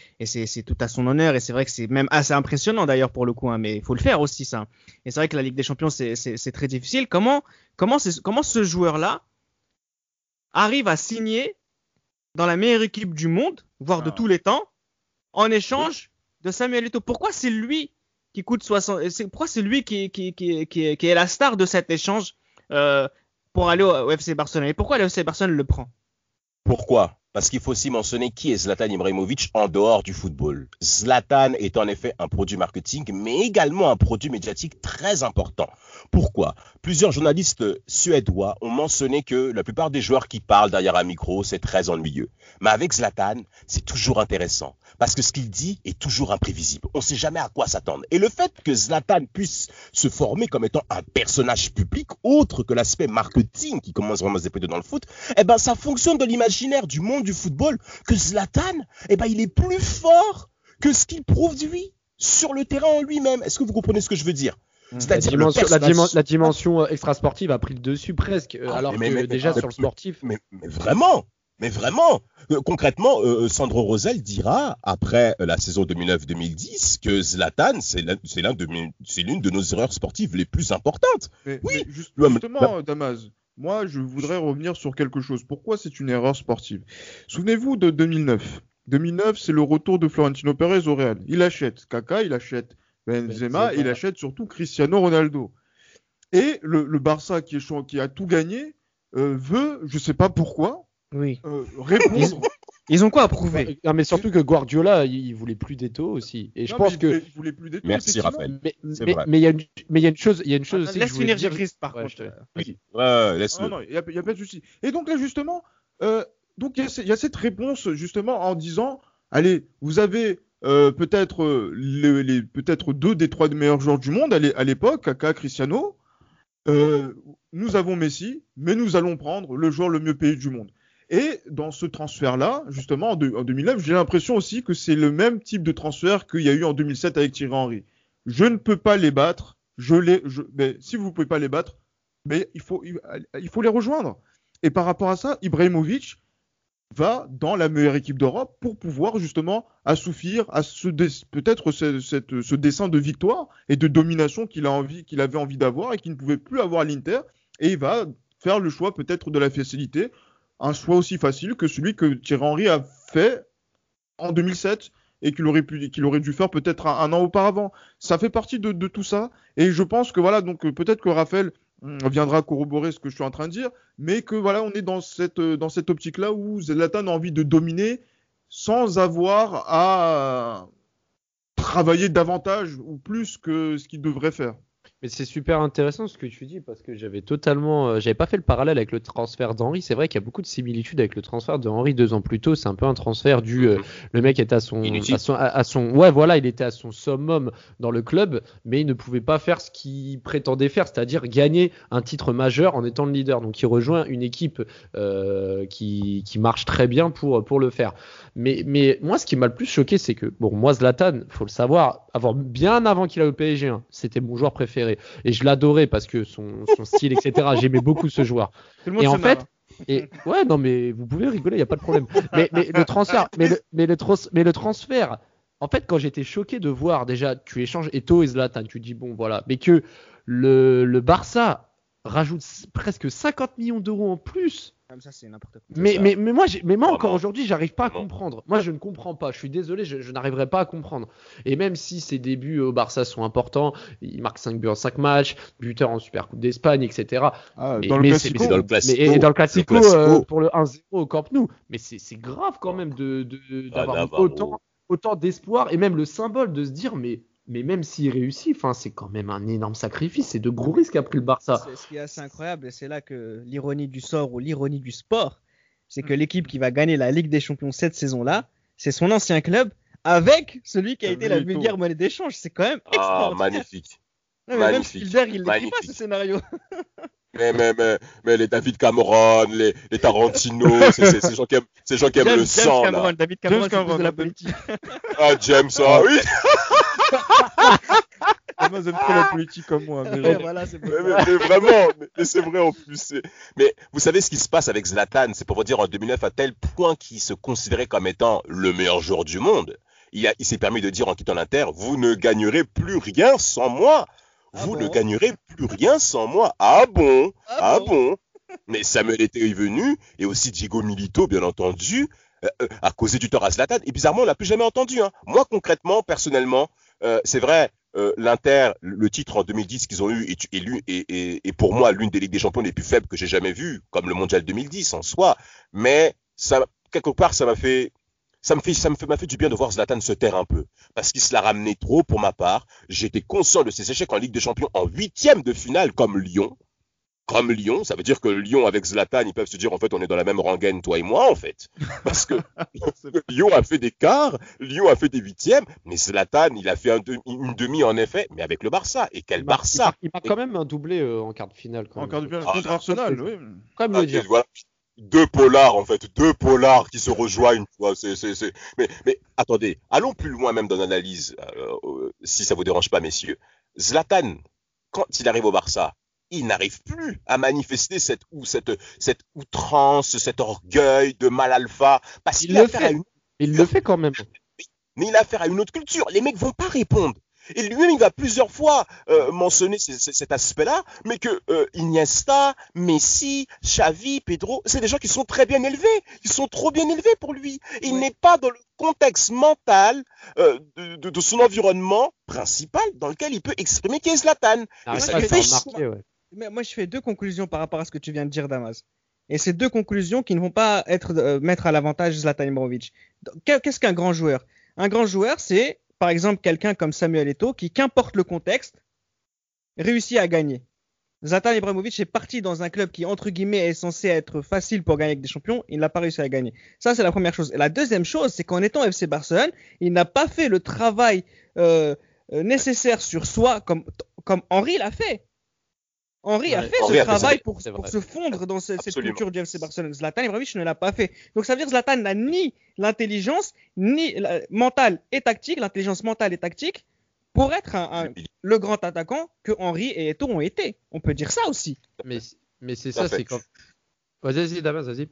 tout à son honneur et c'est vrai que c'est même assez impressionnant d'ailleurs pour le coup mais il faut le faire aussi ça. Et c'est vrai que la Ligue des Champions c'est très difficile. Comment ce joueur-là arrive à signer dans la meilleure équipe du monde voire de tous les temps en échange de Samuel Eto'o? Pourquoi c'est lui qui coûte 60 pourquoi c'est lui qui est la star de cet échange pour aller au FC Barcelone? Et pourquoi le FC Barcelone le prend? Pourquoi? Parce qu'il faut aussi mentionner qui est Zlatan Ibrahimović en dehors du football. Zlatan est en effet un produit marketing, mais également un produit médiatique très important. Pourquoi ? Plusieurs journalistes suédois ont mentionné que la plupart des joueurs qui parlent derrière un micro, c'est très ennuyeux. Mais avec Zlatan, c'est toujours intéressant, parce que ce qu'il dit est toujours imprévisible. On ne sait jamais à quoi s'attendre. Et le fait que Zlatan puisse se former comme étant un personnage public, autre que l'aspect marketing qui commence vraiment à se déployer dans le foot, eh ben, ça fonctionne dans l'imaginaire du monde du football, que Zlatan, eh ben, il est plus fort que ce qu'il produit sur le terrain en lui-même. Est-ce que vous comprenez ce que je veux dire ? C'est-à-dire la dimension extrasportive a pris le dessus presque, sur le sportif. Mais vraiment, concrètement, Sandro Rosell dira, après la saison 2009-2010, que Zlatan, c'est l'une de nos erreurs sportives les plus importantes. Mais justement, Damas, moi, je voudrais revenir sur quelque chose. Pourquoi c'est une erreur sportive ? Souvenez-vous de 2009. 2009, c'est le retour de Florentino Pérez au Real. Il achète Kaka, il achète Benzema, il achète surtout Cristiano Ronaldo. Et le Barça, qui a tout gagné, veut, je ne sais pas pourquoi, répondre. Ils ont quoi à prouver ? Non, mais surtout que Guardiola, il voulait plus d'Eto'o aussi. Et je pense que il voulait plus d'Eto'o. Merci Raphaël. Mais il y a une chose aussi. Laisse finir Christ par contre. Laisse-le. Non, il y a pas de souci. Et donc là justement, il y a cette réponse justement en disant, allez, vous avez peut-être deux des trois meilleurs joueurs du monde à l'époque, Kaka, Cristiano. Nous avons Messi, mais nous allons prendre le joueur le mieux payé du monde. Et dans ce transfert-là, justement, en 2009, j'ai l'impression aussi que c'est le même type de transfert qu'il y a eu en 2007 avec Thierry Henry. Je ne peux pas les battre. Mais si vous ne pouvez pas les battre, mais il faut les rejoindre. Et par rapport à ça, Ibrahimović va dans la meilleure équipe d'Europe pour pouvoir justement assouvir à ce dessein de victoire et de domination qu'il avait envie d'avoir et qu'il ne pouvait plus avoir à l'Inter. Et il va faire le choix peut-être de la facilité. Un choix aussi facile que celui que Thierry Henry a fait en 2007 et qu'il aurait dû faire peut-être un an auparavant. Ça fait partie de tout ça. Et je pense que voilà, donc peut-être que Raphaël viendra corroborer ce que je suis en train de dire, mais que voilà, on est dans cette optique-là où Zlatan a envie de dominer sans avoir à travailler davantage ou plus que ce qu'il devrait faire. Mais c'est super intéressant ce que tu dis parce que j'avais pas fait le parallèle avec le transfert d'Henry. C'est vrai qu'il y a beaucoup de similitudes avec le transfert de Henry 2 ans plus tôt. C'est un peu un transfert le mec était il était à son summum dans le club, mais il ne pouvait pas faire ce qu'il prétendait faire, c'est-à-dire gagner un titre majeur en étant le leader. Donc il rejoint une équipe qui marche très bien pour le faire. Mais moi, ce qui m'a le plus choqué, c'est que Zlatan, faut le savoir, bien avant qu'il aille au PSG, hein, c'était mon joueur préféré. Et je l'adorais parce que son style, etc. J'aimais beaucoup ce joueur. Et en fait, vous pouvez rigoler, il n'y a pas de problème. Mais le transfert, en fait, quand j'étais choqué de voir déjà, tu échanges Eto'o et Zlatan, tu dis mais que le Barça rajoute presque 50 millions d'euros en plus. Comme ça, c'est n'importe quoi. Mais moi, encore aujourd'hui, j'arrive pas à comprendre. Moi, je ne comprends pas. Je suis désolé, je n'arriverai pas à comprendre. Et même si ses débuts au Barça sont importants, il marque 5 buts en 5 matchs, buteur en Supercoupe d'Espagne, etc. Dans le Classico, pour le 1-0 au Camp Nou. Mais c'est grave quand même d'avoir autant d'espoir et même le symbole de se dire mais même s'il réussit, c'est quand même un énorme sacrifice, c'est de gros risques qu'a pris le Barça. Ce qui est assez incroyable, et c'est là que l'ironie du sort ou l'ironie du sport, c'est que l'équipe qui va gagner la Ligue des Champions cette saison-là, c'est son ancien club avec celui qui a été la meilleure monnaie d'échange. C'est quand même extraordinaire. Ah, magnifique. Même Spielberg, il n'écrit pas ce scénario. Mais les David Cameron, les Tarantino, c'est ces gens qui aiment le sang. David Cameron, c'est de la politique. Ah, James, ah oui. Moi, j'aime trop la politique comme moi. Mais c'est vrai en plus. Mais vous savez ce qui se passe avec Zlatan, c'est pour vous dire en 2009 à tel point qu'il se considérait comme étant le meilleur joueur du monde. Il s'est permis de dire en quittant l'Inter, vous ne gagnerez plus rien sans moi. Ne gagnerez plus rien sans moi. Ah bon. Mais Samuel Eto'o est venu et aussi Diego Milito, bien entendu, a causé du tort à Zlatan. Et bizarrement, on l'a plus jamais entendu. Hein. Moi, concrètement, personnellement, c'est vrai. L'Inter, le titre en 2010 qu'ils ont eu est pour moi l'une des Ligues des Champions les plus faibles que j'ai jamais vues, comme le Mondial 2010 en soi. Mais ça quelque part, ça m'a fait du bien de voir Zlatan se taire un peu, parce qu'il se l'a ramené trop pour ma part. J'étais conscient de ses échecs en Ligue des Champions en 8e de finale comme Lyon, ça veut dire que Lyon avec Zlatan, ils peuvent se dire en fait on est dans la même rengaine toi et moi en fait, parce que Lyon a fait des quarts, Lyon a fait des 8e, mais Zlatan il a fait une demi en effet, mais avec le Barça, et quel Barça ! Il a quand même un doublé en quart de finale quand même. En quart de finale contre Arsenal, oui. Quand même le dire. Voilà. Deux polars qui se rejoignent. Mais attendez, allons plus loin même dans l'analyse, si ça vous dérange pas, messieurs. Zlatan, quand il arrive au Barça, il n'arrive plus à manifester cette outrance, cet orgueil de mal alpha, parce qu'il a affaire à une... Il le fait quand même. Mais il a affaire à une autre culture. Les mecs vont pas répondre. Et lui-même, il va plusieurs fois mentionner cet aspect-là, mais que Iniesta, Messi, Xavi, Pedro, c'est des gens qui sont très bien élevés. Ils sont trop bien élevés pour lui. Il [S2] Ouais. [S1] N'est pas dans le contexte mental de son environnement principal dans lequel il peut exprimer qui est Zlatan. Ah, et ça lui fait chier. Ouais. Moi, je fais deux conclusions par rapport à ce que tu viens de dire, Damas. Et ces deux conclusions qui ne vont pas mettre à l'avantage Zlatan Ibrahimović. Qu'est-ce qu'un grand joueur ? Un grand joueur, c'est... Par exemple, quelqu'un comme Samuel Eto'o, qui, qu'importe le contexte, réussit à gagner. Zlatan Ibrahimović est parti dans un club qui, entre guillemets, est censé être facile pour gagner avec des champions. Il n'a pas réussi à gagner. Ça, c'est la première chose. Et la deuxième chose, c'est qu'en étant FC Barcelone, il n'a pas fait le travail nécessaire sur soi comme Henry l'a fait. Henry a fait ce travail pour se fondre dans cette culture du FC Barcelone. Zlatan Ibrahimović ne l'a pas fait. Donc ça veut dire que Zlatan n'a ni l'intelligence ni mentale et tactique, pour être le grand attaquant que Henry et Eto'o ont été. On peut dire ça aussi. Mais c'est ça, c'est quand. Vas-y, Damas, vas-y.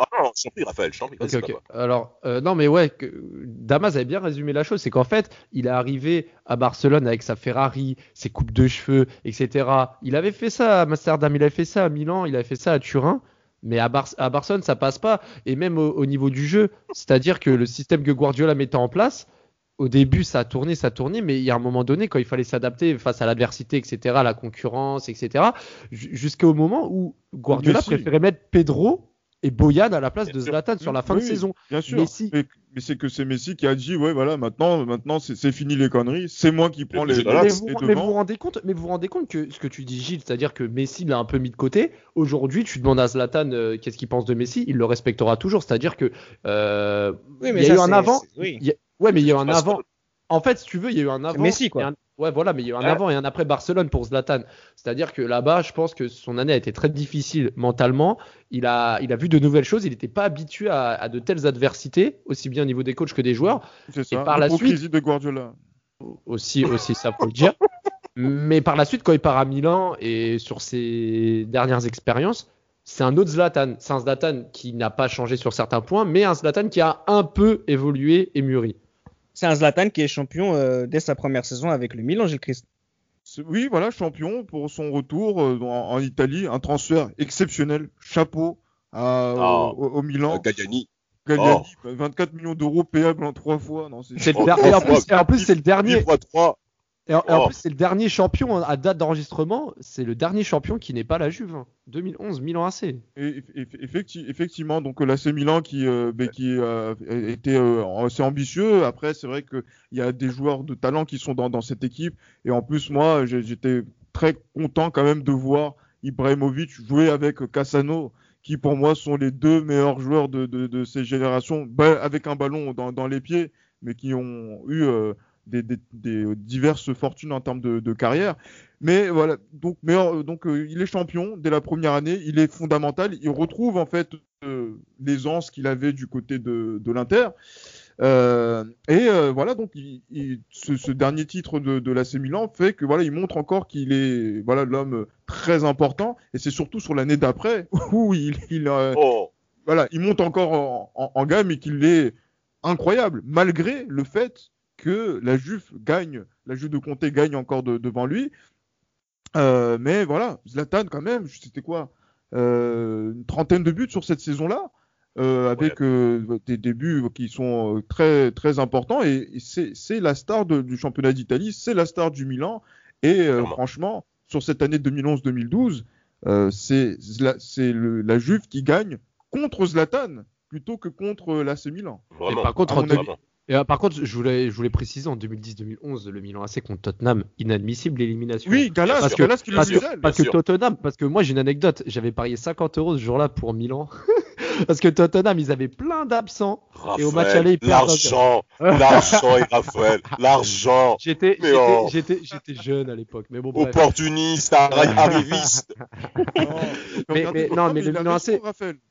Ah non, je t'en prie, Raphaël, je t'en prie. Okay. Alors, non, mais ouais, Damas avait bien résumé la chose. C'est qu'en fait, il est arrivé à Barcelone avec sa Ferrari, ses coupes de cheveux, etc. Il avait fait ça à Amsterdam, il avait fait ça à Milan, il avait fait ça à Turin. Mais à Barcelone, ça passe pas. Et même au niveau du jeu, c'est-à-dire que le système que Guardiola mettait en place, au début, ça a tourné, mais il y a un moment donné, quand il fallait s'adapter face à l'adversité, etc., à la concurrence, etc., jusqu'au moment où Guardiola préférait mettre Pedro et Boyan à la place de Zlatan sur la fin de saison. Bien sûr. Messi. Mais c'est que c'est Messi qui a dit ouais voilà maintenant c'est fini les conneries, c'est moi qui prends les balades. Mais vous vous rendez compte que ce que tu dis, Gilles, c'est-à-dire que Messi l'a un peu mis de côté. Aujourd'hui, tu demandes à Zlatan qu'est-ce qu'il pense de Messi, il le respectera toujours, c'est-à-dire que il y a eu un avant. En fait, si tu veux, il y a eu un avant. Messi quoi. Ouais, voilà, mais il y a eu un avant et un après Barcelone pour Zlatan. C'est-à-dire que là-bas, je pense que son année a été très difficile mentalement. Il a vu de nouvelles choses. Il n'était pas habitué à de telles adversités, aussi bien au niveau des coachs que des joueurs. C'est ça, et par la suite, de Guardiola. Aussi ça faut le dire. Mais par la suite, quand il part à Milan et sur ses dernières expériences, c'est un autre Zlatan. C'est un Zlatan qui n'a pas changé sur certains points, mais un Zlatan qui a un peu évolué et mûri. C'est un Zlatan qui est champion dès sa première saison avec le Milan, Gilles Christ. Oui, voilà, champion pour son retour en Italie. Un transfert exceptionnel. Chapeau au Milan. Galliani, 24 millions d'euros payables en 3 fois. Non, c'est le dernier champion à date d'enregistrement. C'est le dernier champion qui n'est pas la Juve. 2011, Milan AC. Effectivement, donc l'AC Milan qui était assez ambitieux. Après, c'est vrai qu'il y a des joueurs de talent qui sont dans cette équipe. Et en plus, moi, j'étais très content quand même de voir Ibrahimović jouer avec Cassano, qui pour moi sont les deux meilleurs joueurs de ces générations, avec un ballon dans les pieds, mais qui ont eu... Des diverses fortunes en termes de carrière, mais voilà, donc il est champion dès la première année, il est fondamental, il retrouve en fait l'aisance qu'il avait du côté de l'Inter, voilà, donc ce dernier titre de l'AC Milan fait que voilà, il montre encore qu'il est voilà l'homme très important, et c'est surtout sur l'année d'après où voilà, il monte encore en gamme et qu'il est incroyable malgré le fait que la Juve de Conte gagne encore devant lui. Mais voilà, Zlatan quand même, c'était quoi une trentaine de buts sur cette saison-là, avec des débuts qui sont très, très importants. Et c'est la star du championnat d'Italie, c'est la star du Milan. Et franchement, sur cette année 2011-2012, c'est la Juve qui gagne contre Zlatan. plutôt que contre l'AC Milan. Vraiment, par contre, je voulais préciser, en 2010-2011, le Milan AC contre Tottenham, inadmissible l'élimination. Oui, Gallas, parce que Tottenham, parce que moi j'ai une anecdote, j'avais parié 50€ ce jour-là pour Milan. Parce que Tottenham, ils avaient plein d'absents. Raphaël, et au match aller, ils perdent. L'argent et Raphaël, l'argent. J'étais jeune à l'époque, mais bon. Bref. Opportuniste, arriviste. mais le Milan AC.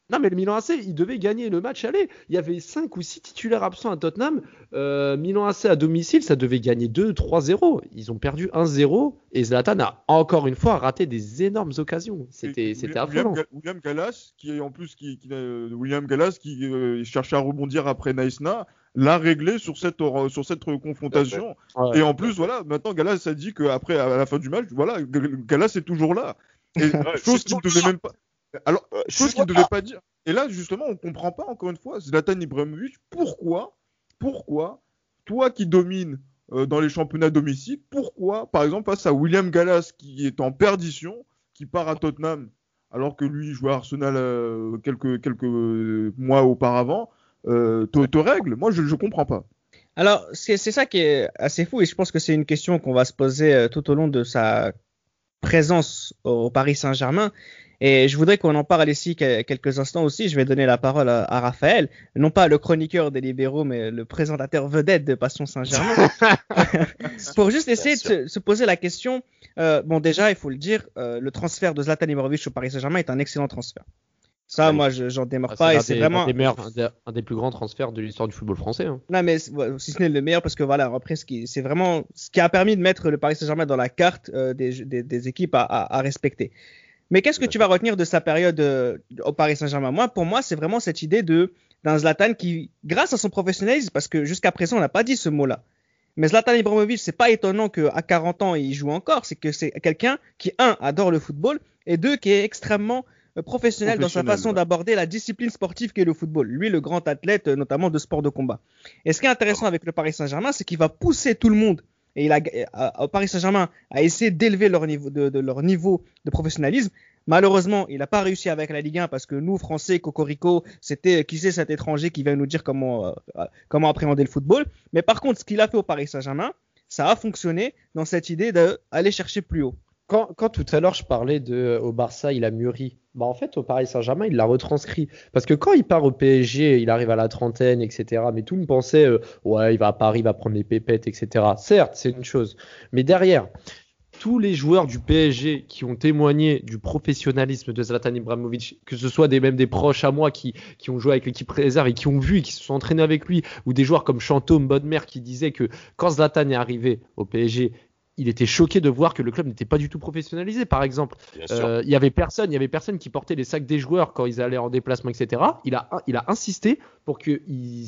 Non, mais le Milan AC, il devait gagner le match aller. Il y avait 5 ou 6 titulaires absents à Tottenham. Milan AC à domicile, ça devait gagner 2-3-0. Ils ont perdu 1-0 et Zlatan a encore une fois raté des énormes occasions. C'était affolant. William Gallas, qui cherchait à rebondir après Naïsna, l'a réglé sur cette confrontation. Ouais. Et en plus, voilà, maintenant Gallas a dit qu'après, à la fin du match, voilà, Gallas est toujours là. Et, chose qu'il ne devait même pas. Alors, chose qu'il ne devait pas dire. Et là, justement, on ne comprend pas, encore une fois, Zlatan Ibrahimović, pourquoi, toi qui domines dans les championnats domiciles, pourquoi, par exemple, face à William Gallas, qui est en perdition, qui part à Tottenham, alors que lui, il jouait à Arsenal quelques mois auparavant, te règle. Moi, je ne comprends pas. Alors, c'est ça qui est assez fou, et je pense que c'est une question qu'on va se poser tout au long de sa présence au Paris Saint-Germain. Et je voudrais qu'on en parle ici quelques instants aussi. Je vais donner la parole à Raphaël, non pas le chroniqueur des libéraux, mais le présentateur vedette de Passion Saint-Germain, pour juste essayer de se poser la question. Bon, déjà, il faut le dire, le transfert de Zlatan Ibrahimović au Paris Saint-Germain est un excellent transfert. Ça, oui. Moi, j'en démords pas. Et c'est vraiment un des plus grands transferts de l'histoire du football français. Hein. Non, mais si ce n'est le meilleur, parce que voilà, après, c'est vraiment ce qui a permis de mettre le Paris Saint-Germain dans la carte des équipes à respecter. Mais qu'est-ce que tu vas retenir de sa période au Paris Saint-Germain ? Pour moi, c'est vraiment cette idée d'un Zlatan qui, grâce à son professionnalisme, parce que jusqu'à présent, on n'a pas dit ce mot-là. Mais Zlatan Ibrahimović, c'est pas étonnant qu'à 40 ans, il joue encore. C'est que c'est quelqu'un qui, 1, adore le football, et 2, qui est extrêmement professionnel dans sa façon d'aborder la discipline sportive qu'est le football. Lui, le grand athlète, notamment de sport de combat. Et ce qui est intéressant avec le Paris Saint-Germain, c'est qu'il va pousser tout le monde. Et au Paris Saint-Germain a essayé d'élever leur niveau leur niveau de professionnalisme. Malheureusement, il n'a pas réussi avec la Ligue 1 parce que nous, Français, Cocorico, c'était qui c'est cet étranger qui vient nous dire comment appréhender le football. Mais par contre, ce qu'il a fait au Paris Saint-Germain, ça a fonctionné dans cette idée d'aller chercher plus haut. Quand tout à l'heure je parlais au Barça, il a mûri. Bah en fait, au Paris Saint-Germain, il l'a retranscrit. Parce que quand il part au PSG, il arrive à la trentaine, etc. Mais tout le monde pensait, ouais, il va à Paris, il va prendre les pépettes, etc. Certes, c'est une chose. Mais derrière, tous les joueurs du PSG qui ont témoigné du professionnalisme de Zlatan Ibrahimović, que ce soit même des proches à moi qui ont joué avec l'équipe réserve et qui ont vu et qui se sont entraînés avec lui, ou des joueurs comme Chantôme, Bodmer, qui disaient que quand Zlatan est arrivé au PSG, il était choqué de voir que le club n'était pas du tout professionnalisé, par exemple. Il y avait personne qui portait les sacs des joueurs quand ils allaient en déplacement, etc. Il a insisté pour qu'ils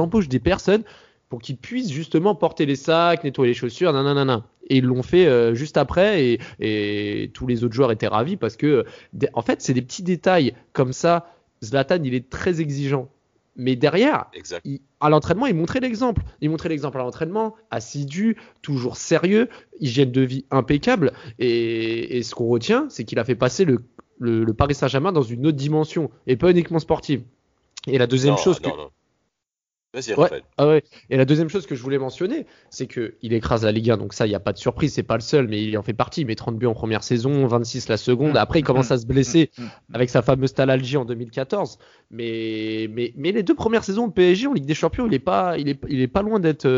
embauchent des personnes pour qu'ils puissent justement porter les sacs, nettoyer les chaussures, nanana. Et ils l'ont fait juste après et tous les autres joueurs étaient ravis parce que, en fait, c'est des petits détails comme ça. Zlatan, il est très exigeant. Mais derrière, à l'entraînement, il montrait l'exemple. Il montrait l'exemple à l'entraînement, assidu, toujours sérieux, hygiène de vie impeccable. Et ce qu'on retient, c'est qu'il a fait passer le Paris Saint-Germain dans une autre dimension, et pas uniquement sportive. Et la deuxième chose Vas-y, Raphaël. Et la deuxième chose que je voulais mentionner, c'est qu'il écrase la Ligue 1, donc ça, il n'y a pas de surprise, c'est pas le seul, mais il en fait partie. Il met 30 buts en première saison, 26 la seconde. Après, il commence à se blesser avec sa fameuse thalalgie en 2014. Mais les deux premières saisons de PSG en Ligue des Champions, il est pas loin d'être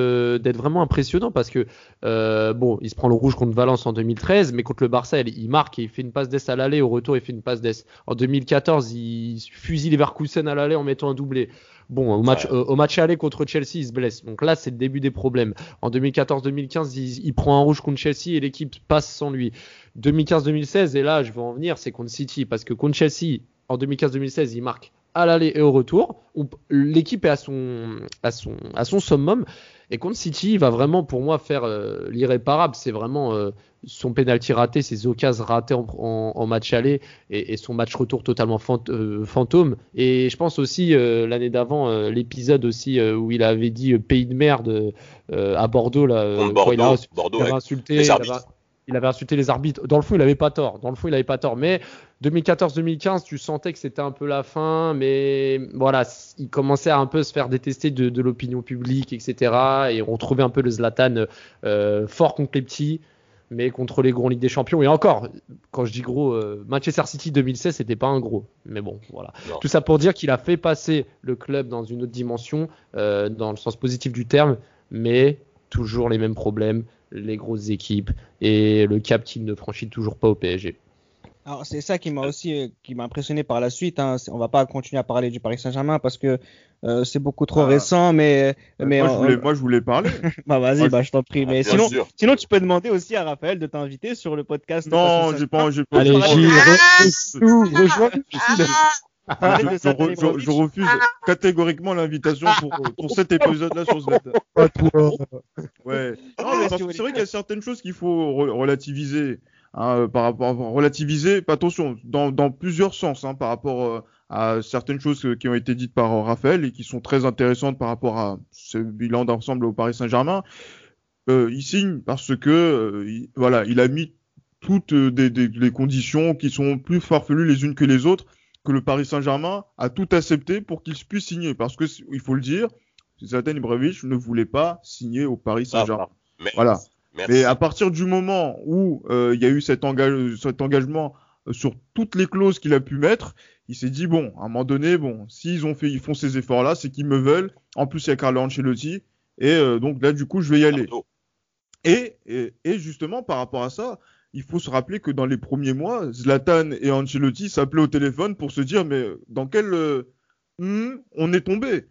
vraiment impressionnant parce que il se prend le rouge contre Valence en 2013, mais contre le Barça, il marque et il fait une passe d'ess à l'aller. Au retour, il fait une passe d'ess. En 2014, il fusille Leverkusen à l'aller en mettant un doublé. Bon, au match aller contre Chelsea, il se blesse. Donc là, c'est le début des problèmes. En 2014-2015, il prend un rouge contre Chelsea et l'équipe passe sans lui. 2015-2016, et là, je vais en venir, c'est contre City. Parce que contre Chelsea, en 2015-2016, il marque à l'aller et au retour. L'équipe est à son summum. Et contre City, il va vraiment, pour moi, faire l'irréparable. C'est vraiment son pénalty raté, ses occasions ratées en match aller et son match retour totalement fantôme. Et je pense aussi, l'année d'avant, l'épisode aussi où il avait dit « pays de merde » à Bordeaux. Là, Bordeaux, il avait insulté. il avait insulté les arbitres. Dans le fond, il n'avait pas tort. Mais 2014-2015, tu sentais que c'était un peu la fin. Mais voilà, il commençait à un peu se faire détester de l'opinion publique, etc. Et on retrouvait un peu le Zlatan fort contre les petits, mais contre les gros en Ligue des Champions. Et encore, quand je dis gros, Manchester City 2016, c'était pas un gros. Mais bon, voilà. Non. Tout ça pour dire qu'il a fait passer le club dans une autre dimension, dans le sens positif du terme, mais toujours les mêmes problèmes, les grosses équipes et le cap qu'il ne franchit toujours pas au PSG. Alors c'est ça qui m'a impressionné par la suite. Hein. On va pas continuer à parler du Paris Saint-Germain parce que c'est beaucoup trop récent. Mais moi je voulais parler. Bah vas-y, je t'en prie. Mais sinon tu peux demander aussi à Raphaël de t'inviter sur le podcast. Non, j'ai pas. Allez, je refuse catégoriquement l'invitation pour cet épisode-là sur Zlatan. Ouais. Non, mais c'est vrai qu'il y a certaines choses qu'il faut relativiser. Hein, par rapport, relativiser, attention, dans plusieurs sens, hein, par rapport à certaines choses qui ont été dites par Raphaël et qui sont très intéressantes par rapport à ce bilan d'ensemble au Paris Saint-Germain. Il signe parce que, il a mis toutes les conditions qui sont plus farfelues les unes que les autres, que le Paris Saint-Germain a tout accepté pour qu'il puisse signer. Parce que, il faut le dire, Zlatan Ibrahimović ne voulait pas signer au Paris Saint-Germain. Voilà. Merci. Mais à partir du moment où il y a eu cet engagement sur toutes les clauses qu'il a pu mettre, il s'est dit bon, à un moment donné, ils font ces efforts-là, c'est qu'ils me veulent. En plus, il y a Carlo Ancelotti, et donc là, du coup, je vais y aller. Et justement, par rapport à ça, il faut se rappeler que dans les premiers mois, Zlatan et Ancelotti s'appelaient au téléphone pour se dire mais dans quel on est tombé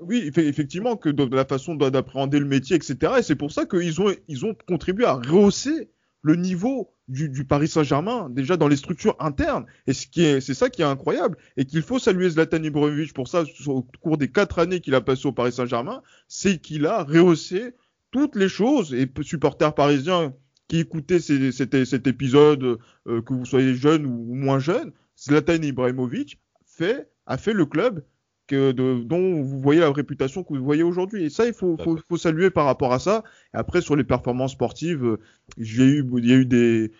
Oui, effectivement, que de la façon d'appréhender le métier, etc. Et c'est pour ça qu'ils ont contribué à rehausser le niveau du Paris Saint-Germain, déjà dans les structures internes. Et c'est ça qui est incroyable. Et qu'il faut saluer Zlatan Ibrahimović pour ça, au cours des 4 années qu'il a passées au Paris Saint-Germain, c'est qu'il a rehaussé toutes les choses. Et supporters parisiens qui écoutaient cet épisode, que vous soyez jeune ou moins jeune, Zlatan Ibrahimović a fait le club dont vous voyez la réputation que vous voyez aujourd'hui. Et ça, il faut saluer par rapport à ça. Et après, sur les performances sportives, il y a eu des...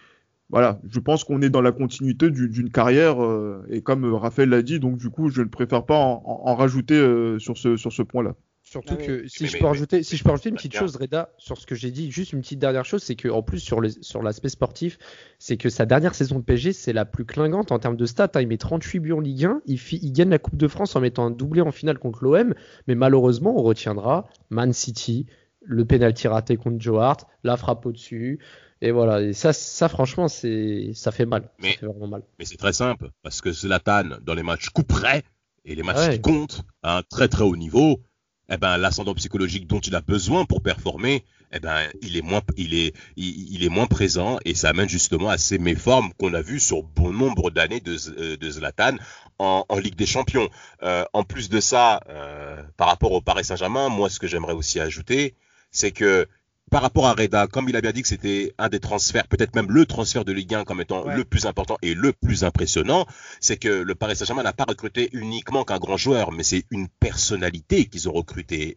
Voilà, je pense qu'on est dans la continuité d'une carrière. Et comme Raphaël l'a dit, donc du coup, je ne préfère pas en rajouter sur ce point-là. Surtout que si je peux rajouter une petite chose, Reda, sur ce que j'ai dit, juste une petite dernière chose, c'est que en plus sur l'aspect sportif, c'est que sa dernière saison de PSG, c'est la plus clingante en termes de stats. Hein. Il met 38 buts en Ligue 1, il gagne la Coupe de France en mettant un doublé en finale contre l'OM, mais malheureusement, on retiendra Man City, le pénalty raté contre Joe Hart, la frappe au-dessus, et voilà. Et ça franchement, ça fait mal. Mais, ça fait vraiment mal. Mais c'est très simple, parce que Zlatan, dans les matchs couperets et les matchs qui comptent à un très très haut niveau. Eh ben, l'ascendant psychologique dont il a besoin pour performer, eh ben, il est moins présent et ça amène justement à ces méformes qu'on a vues sur bon nombre d'années de Zlatan en Ligue des Champions. En plus de ça, par rapport au Paris Saint-Germain, moi, ce que j'aimerais aussi ajouter, c'est que par rapport à Reda, comme il a bien dit que c'était un des transferts, peut-être même le transfert de Ligue 1 comme étant le plus important et le plus impressionnant, c'est que le Paris Saint-Germain n'a pas recruté uniquement qu'un grand joueur, mais c'est une personnalité qu'ils ont recruté,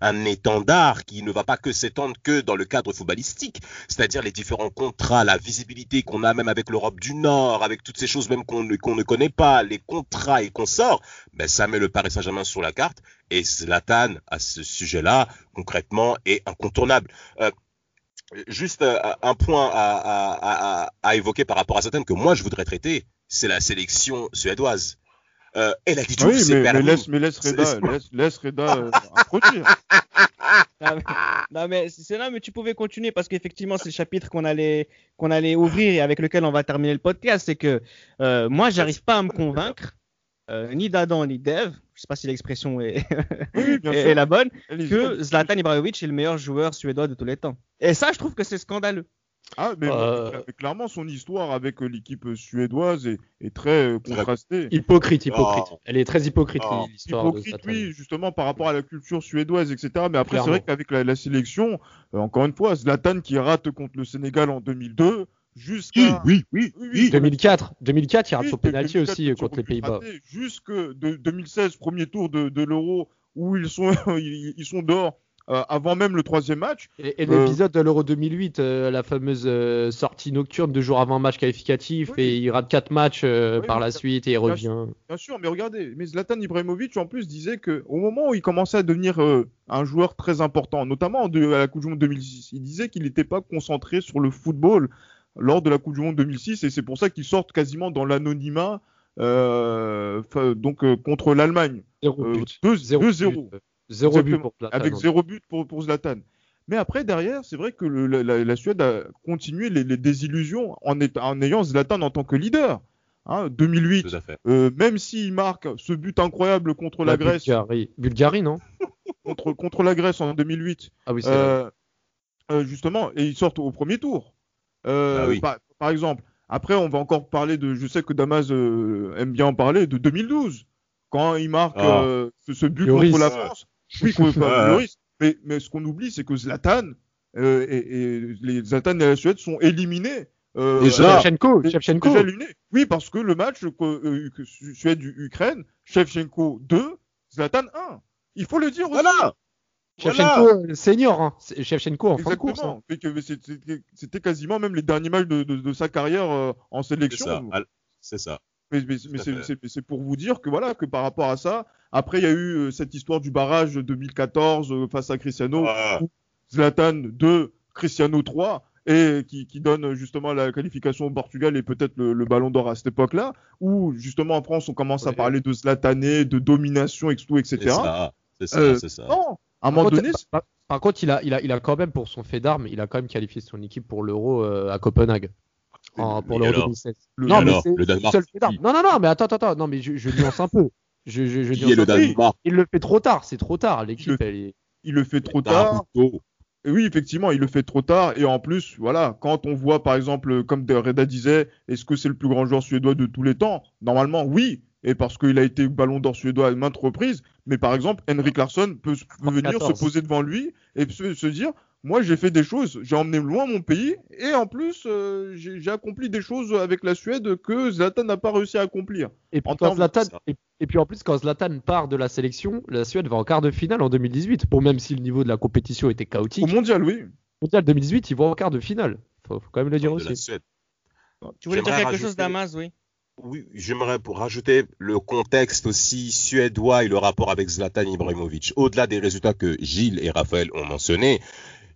un étendard qui ne va pas que s'étendre que dans le cadre footballistique, c'est-à-dire les différents contrats, la visibilité qu'on a même avec l'Europe du Nord, avec toutes ces choses même qu'on ne connaît pas, les contrats et qu'on sort, ben ça met le Paris Saint-Germain sur la carte. Et Zlatan, à ce sujet-là, concrètement, est incontournable. Juste un point à évoquer par rapport à Zlatan que moi, je voudrais traiter, c'est la sélection suédoise. Et l'attitude, c'est permis. Laisse Reda introduire. Non mais tu pouvais continuer parce qu'effectivement c'est le chapitre qu'on allait ouvrir et avec lequel on va terminer le podcast. C'est que moi, j'arrive pas à me convaincre. Ni d'Adam ni d'Ève, je sais pas si l'expression est la bonne, que Zlatan Ibrahimović est le meilleur joueur suédois de tous les temps. Et ça, je trouve que c'est scandaleux. Ah, mais clairement, son histoire avec l'équipe suédoise est très contrastée. Hypocrite. Oh. Elle est très hypocrite, l'histoire. Hypocrite, oui, justement, par rapport à la culture suédoise, etc. Mais après, clairement, c'est vrai qu'avec la sélection, encore une fois, Zlatan qui rate contre le Sénégal en 2002, jusqu'à 2004, il rate son pénalty aussi contre les Pays-Bas. Jusque 2016, premier tour de l'Euro, où ils sont dehors avant même le troisième match. Et l'épisode de l'Euro 2008, la fameuse sortie nocturne 2 jours avant un match qualificatif, oui. Et il rate 4 matchs par la suite et il revient. Bien sûr, mais regardez, mais Zlatan Ibrahimović en plus disait qu'au moment où il commençait à devenir un joueur très important, notamment à la Coupe du Monde 2006, il disait qu'il n'était pas concentré sur le football lors de la Coupe du Monde 2006 et c'est pour ça qu'ils sortent quasiment dans l'anonymat contre l'Allemagne. 2-0. Avec 0 but pour Zlatan. Mais après, derrière, c'est vrai que la Suède a continué les désillusions en ayant Zlatan en tant que leader. 2008, même s'il marque ce but incroyable contre la Grèce. Bulgarie, non ? contre la Grèce en 2008. Ah oui, c'est vrai. Justement, et ils sortent au premier tour. Par exemple, après, on va encore parler de. Je sais que Damas aime bien en parler, de 2012. Quand il marque ce but contre la France, mais ce qu'on oublie, c'est que Zlatan Zlatan et la Suède sont éliminés. Shevchenko. Oui, parce que le match Suède-Ukraine, Shevchenko 2, Zlatan 1. Il faut le dire aussi. Voilà. Shevchenko senior, Shevchenko en fin de course. C'était quasiment même les derniers matchs de sa carrière en sélection. C'est ça. Mais c'est pour vous dire que voilà, que par rapport à ça, après il y a eu cette histoire du barrage 2014 face à Cristiano, Zlatan 2, Cristiano 3, et qui donne justement la qualification au Portugal et peut-être le ballon d'or à cette époque-là, où justement en France on commence à parler de Zlatané, de domination, etc. C'est ça. Non, à un moment donné. Par contre, il a quand même pour son fait d'armes, il a quand même qualifié son équipe pour l'Euro à Copenhague. Pour l'Euro 2016. Mais attends. Non, mais je nuance un peu. Il le fait trop tard. C'est trop tard. L'équipe. Il le fait trop tard. Oui, effectivement, il le fait trop tard. Et en plus, voilà, quand on voit, par exemple, comme Reda disait, est-ce que c'est le plus grand joueur suédois de tous les temps ? Normalement, oui. Et parce qu'il a été ballon d'or suédois à maintes reprises. Mais par exemple, Henrik Larsson peut venir se poser devant lui et se dire. Moi, j'ai fait des choses, j'ai emmené loin mon pays et en plus, j'ai accompli des choses avec la Suède que Zlatan n'a pas réussi à accomplir. Et puis en plus, quand Zlatan part de la sélection, la Suède va en quart de finale en 2018. Bon, même si le niveau de la compétition était chaotique. Au mondial, oui. Au mondial 2018, ils vont en quart de finale. Faut quand même le dire aussi. Tu voulais dire quelque chose, Damas, oui ? Oui, j'aimerais rajouter le contexte aussi suédois et le rapport avec Zlatan Ibrahimović. Au-delà des résultats que Gilles et Raphaël ont mentionnés,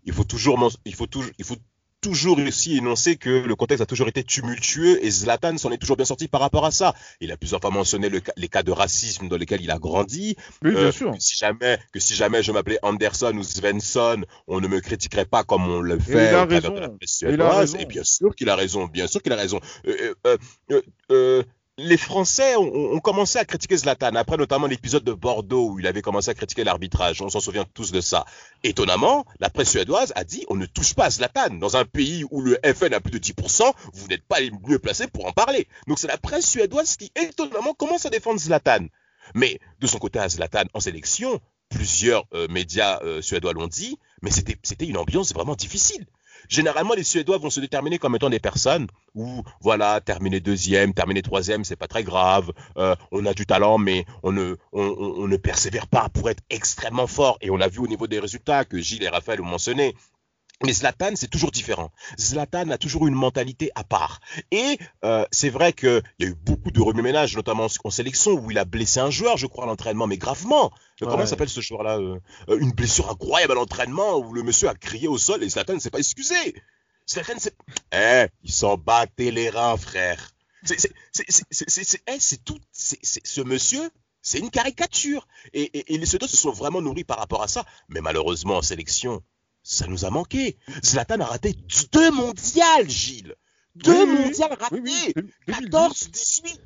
il faut toujours aussi énoncer que le contexte a toujours été tumultueux et Zlatan s'en est toujours bien sorti par rapport à ça. Il a plusieurs fois mentionné les cas de racisme dans lesquels il a grandi. Oui, bien sûr. Que si jamais je m'appelais Anderson ou Svensson, on ne me critiquerait pas comme on le fait à travers de la presse suédoise. Et bien sûr qu'il a raison. Les Français ont commencé à critiquer Zlatan, après notamment l'épisode de Bordeaux où il avait commencé à critiquer l'arbitrage. On s'en souvient tous de ça. Étonnamment, la presse suédoise a dit « On ne touche pas à Zlatan. Dans un pays où le FN a plus de 10%, vous n'êtes pas les mieux placés pour en parler. » Donc c'est la presse suédoise qui, étonnamment, commence à défendre Zlatan. Mais de son côté à Zlatan, en sélection, plusieurs médias suédois l'ont dit, mais c'était une ambiance vraiment difficile. Généralement, les Suédois vont se déterminer comme étant des personnes où, voilà, terminer 2e, terminer 3e, c'est pas très grave. On a du talent, mais on ne persévère pas pour être extrêmement fort. Et on l'a vu au niveau des résultats que Gilles et Raphaël ont mentionné. Mais Zlatan, c'est toujours différent. Zlatan a toujours une mentalité à part. Et c'est vrai qu'il y a eu beaucoup de remue-ménage, notamment en sélection, où il a blessé un joueur, je crois, à l'entraînement, mais gravement. Comment s'appelle ce joueur-là ? Une blessure incroyable à l'entraînement, où le monsieur a crié au sol et Zlatan ne s'est pas excusé. Il s'en battait les reins, frère. Ce monsieur... C'est une caricature. Et les Suédois se sont vraiment nourris par rapport à ça. Mais malheureusement, en sélection... Ça nous a manqué. Zlatan a raté 2 mondiales, Gilles. 2 mondiales ratés. 14, 18.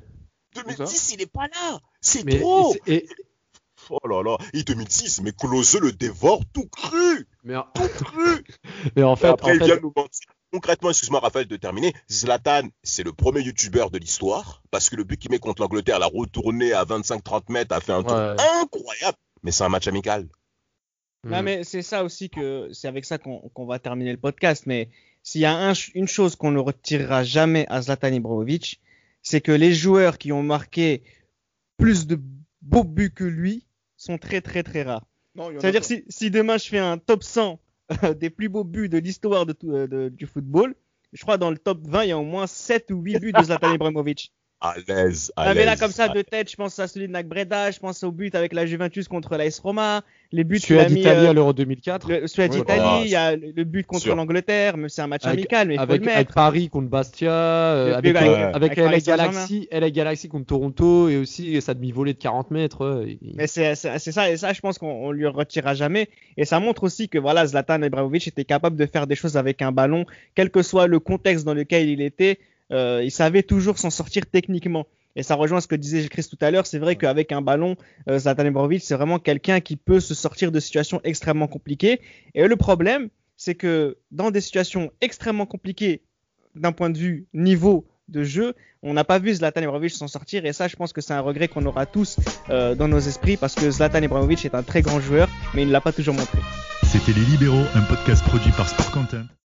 2010, il n'est pas là. C'est trop. Oh là là. Et 2010, mais Klose le dévore tout cru. Mais en fait, après, il vient nous mentir. Concrètement, excuse-moi Raphaël de terminer, Zlatan, c'est le premier youtubeur de l'histoire parce que le but qu'il met contre l'Angleterre, la retournée à 25-30 mètres, a fait un tour incroyable. Mais c'est un match amical. Non, mais c'est ça aussi c'est avec ça qu'on va terminer le podcast. Mais s'il y a une chose qu'on ne retirera jamais à Zlatan Ibrahimović, c'est que les joueurs qui ont marqué plus de beaux buts que lui sont très, très, très rares. C'est-à-dire si demain je fais un top 100 des plus beaux buts de l'histoire du football, je crois dans le top 20, il y a au moins 7 ou 8 buts de Zlatan Ibrahimović. À l'aise. Mais là, comme ça, de tête, je pense à celui de Nac Breda, je pense au but avec la Juventus contre l'AS Roma, les buts qu'il a mis à l'Euro 2004. Il y a le but contre l'Angleterre, mais c'est un match amical, mais il faut le mettre. Avec Paris contre Bastia, avec LA Galaxy contre Toronto, et aussi sa demi-volée de 40 mètres. Mais c'est ça, et ça, je pense qu'on lui retirera jamais. Et ça montre aussi que voilà, Zlatan Ibrahimović était capable de faire des choses avec un ballon, quel que soit le contexte dans lequel il était. Il savait toujours s'en sortir techniquement. Et ça rejoint ce que disait Gilles-Christ tout à l'heure. C'est vrai qu'avec un ballon, Zlatan Ibrahimović, c'est vraiment quelqu'un qui peut se sortir de situations extrêmement compliquées. Et le problème, c'est que dans des situations extrêmement compliquées d'un point de vue niveau de jeu, on n'a pas vu Zlatan Ibrahimović s'en sortir. Et ça, je pense que c'est un regret qu'on aura tous dans nos esprits, parce que Zlatan Ibrahimović est un très grand joueur, mais il ne l'a pas toujours montré. C'était Les Libéraux, un podcast produit par Sport Content.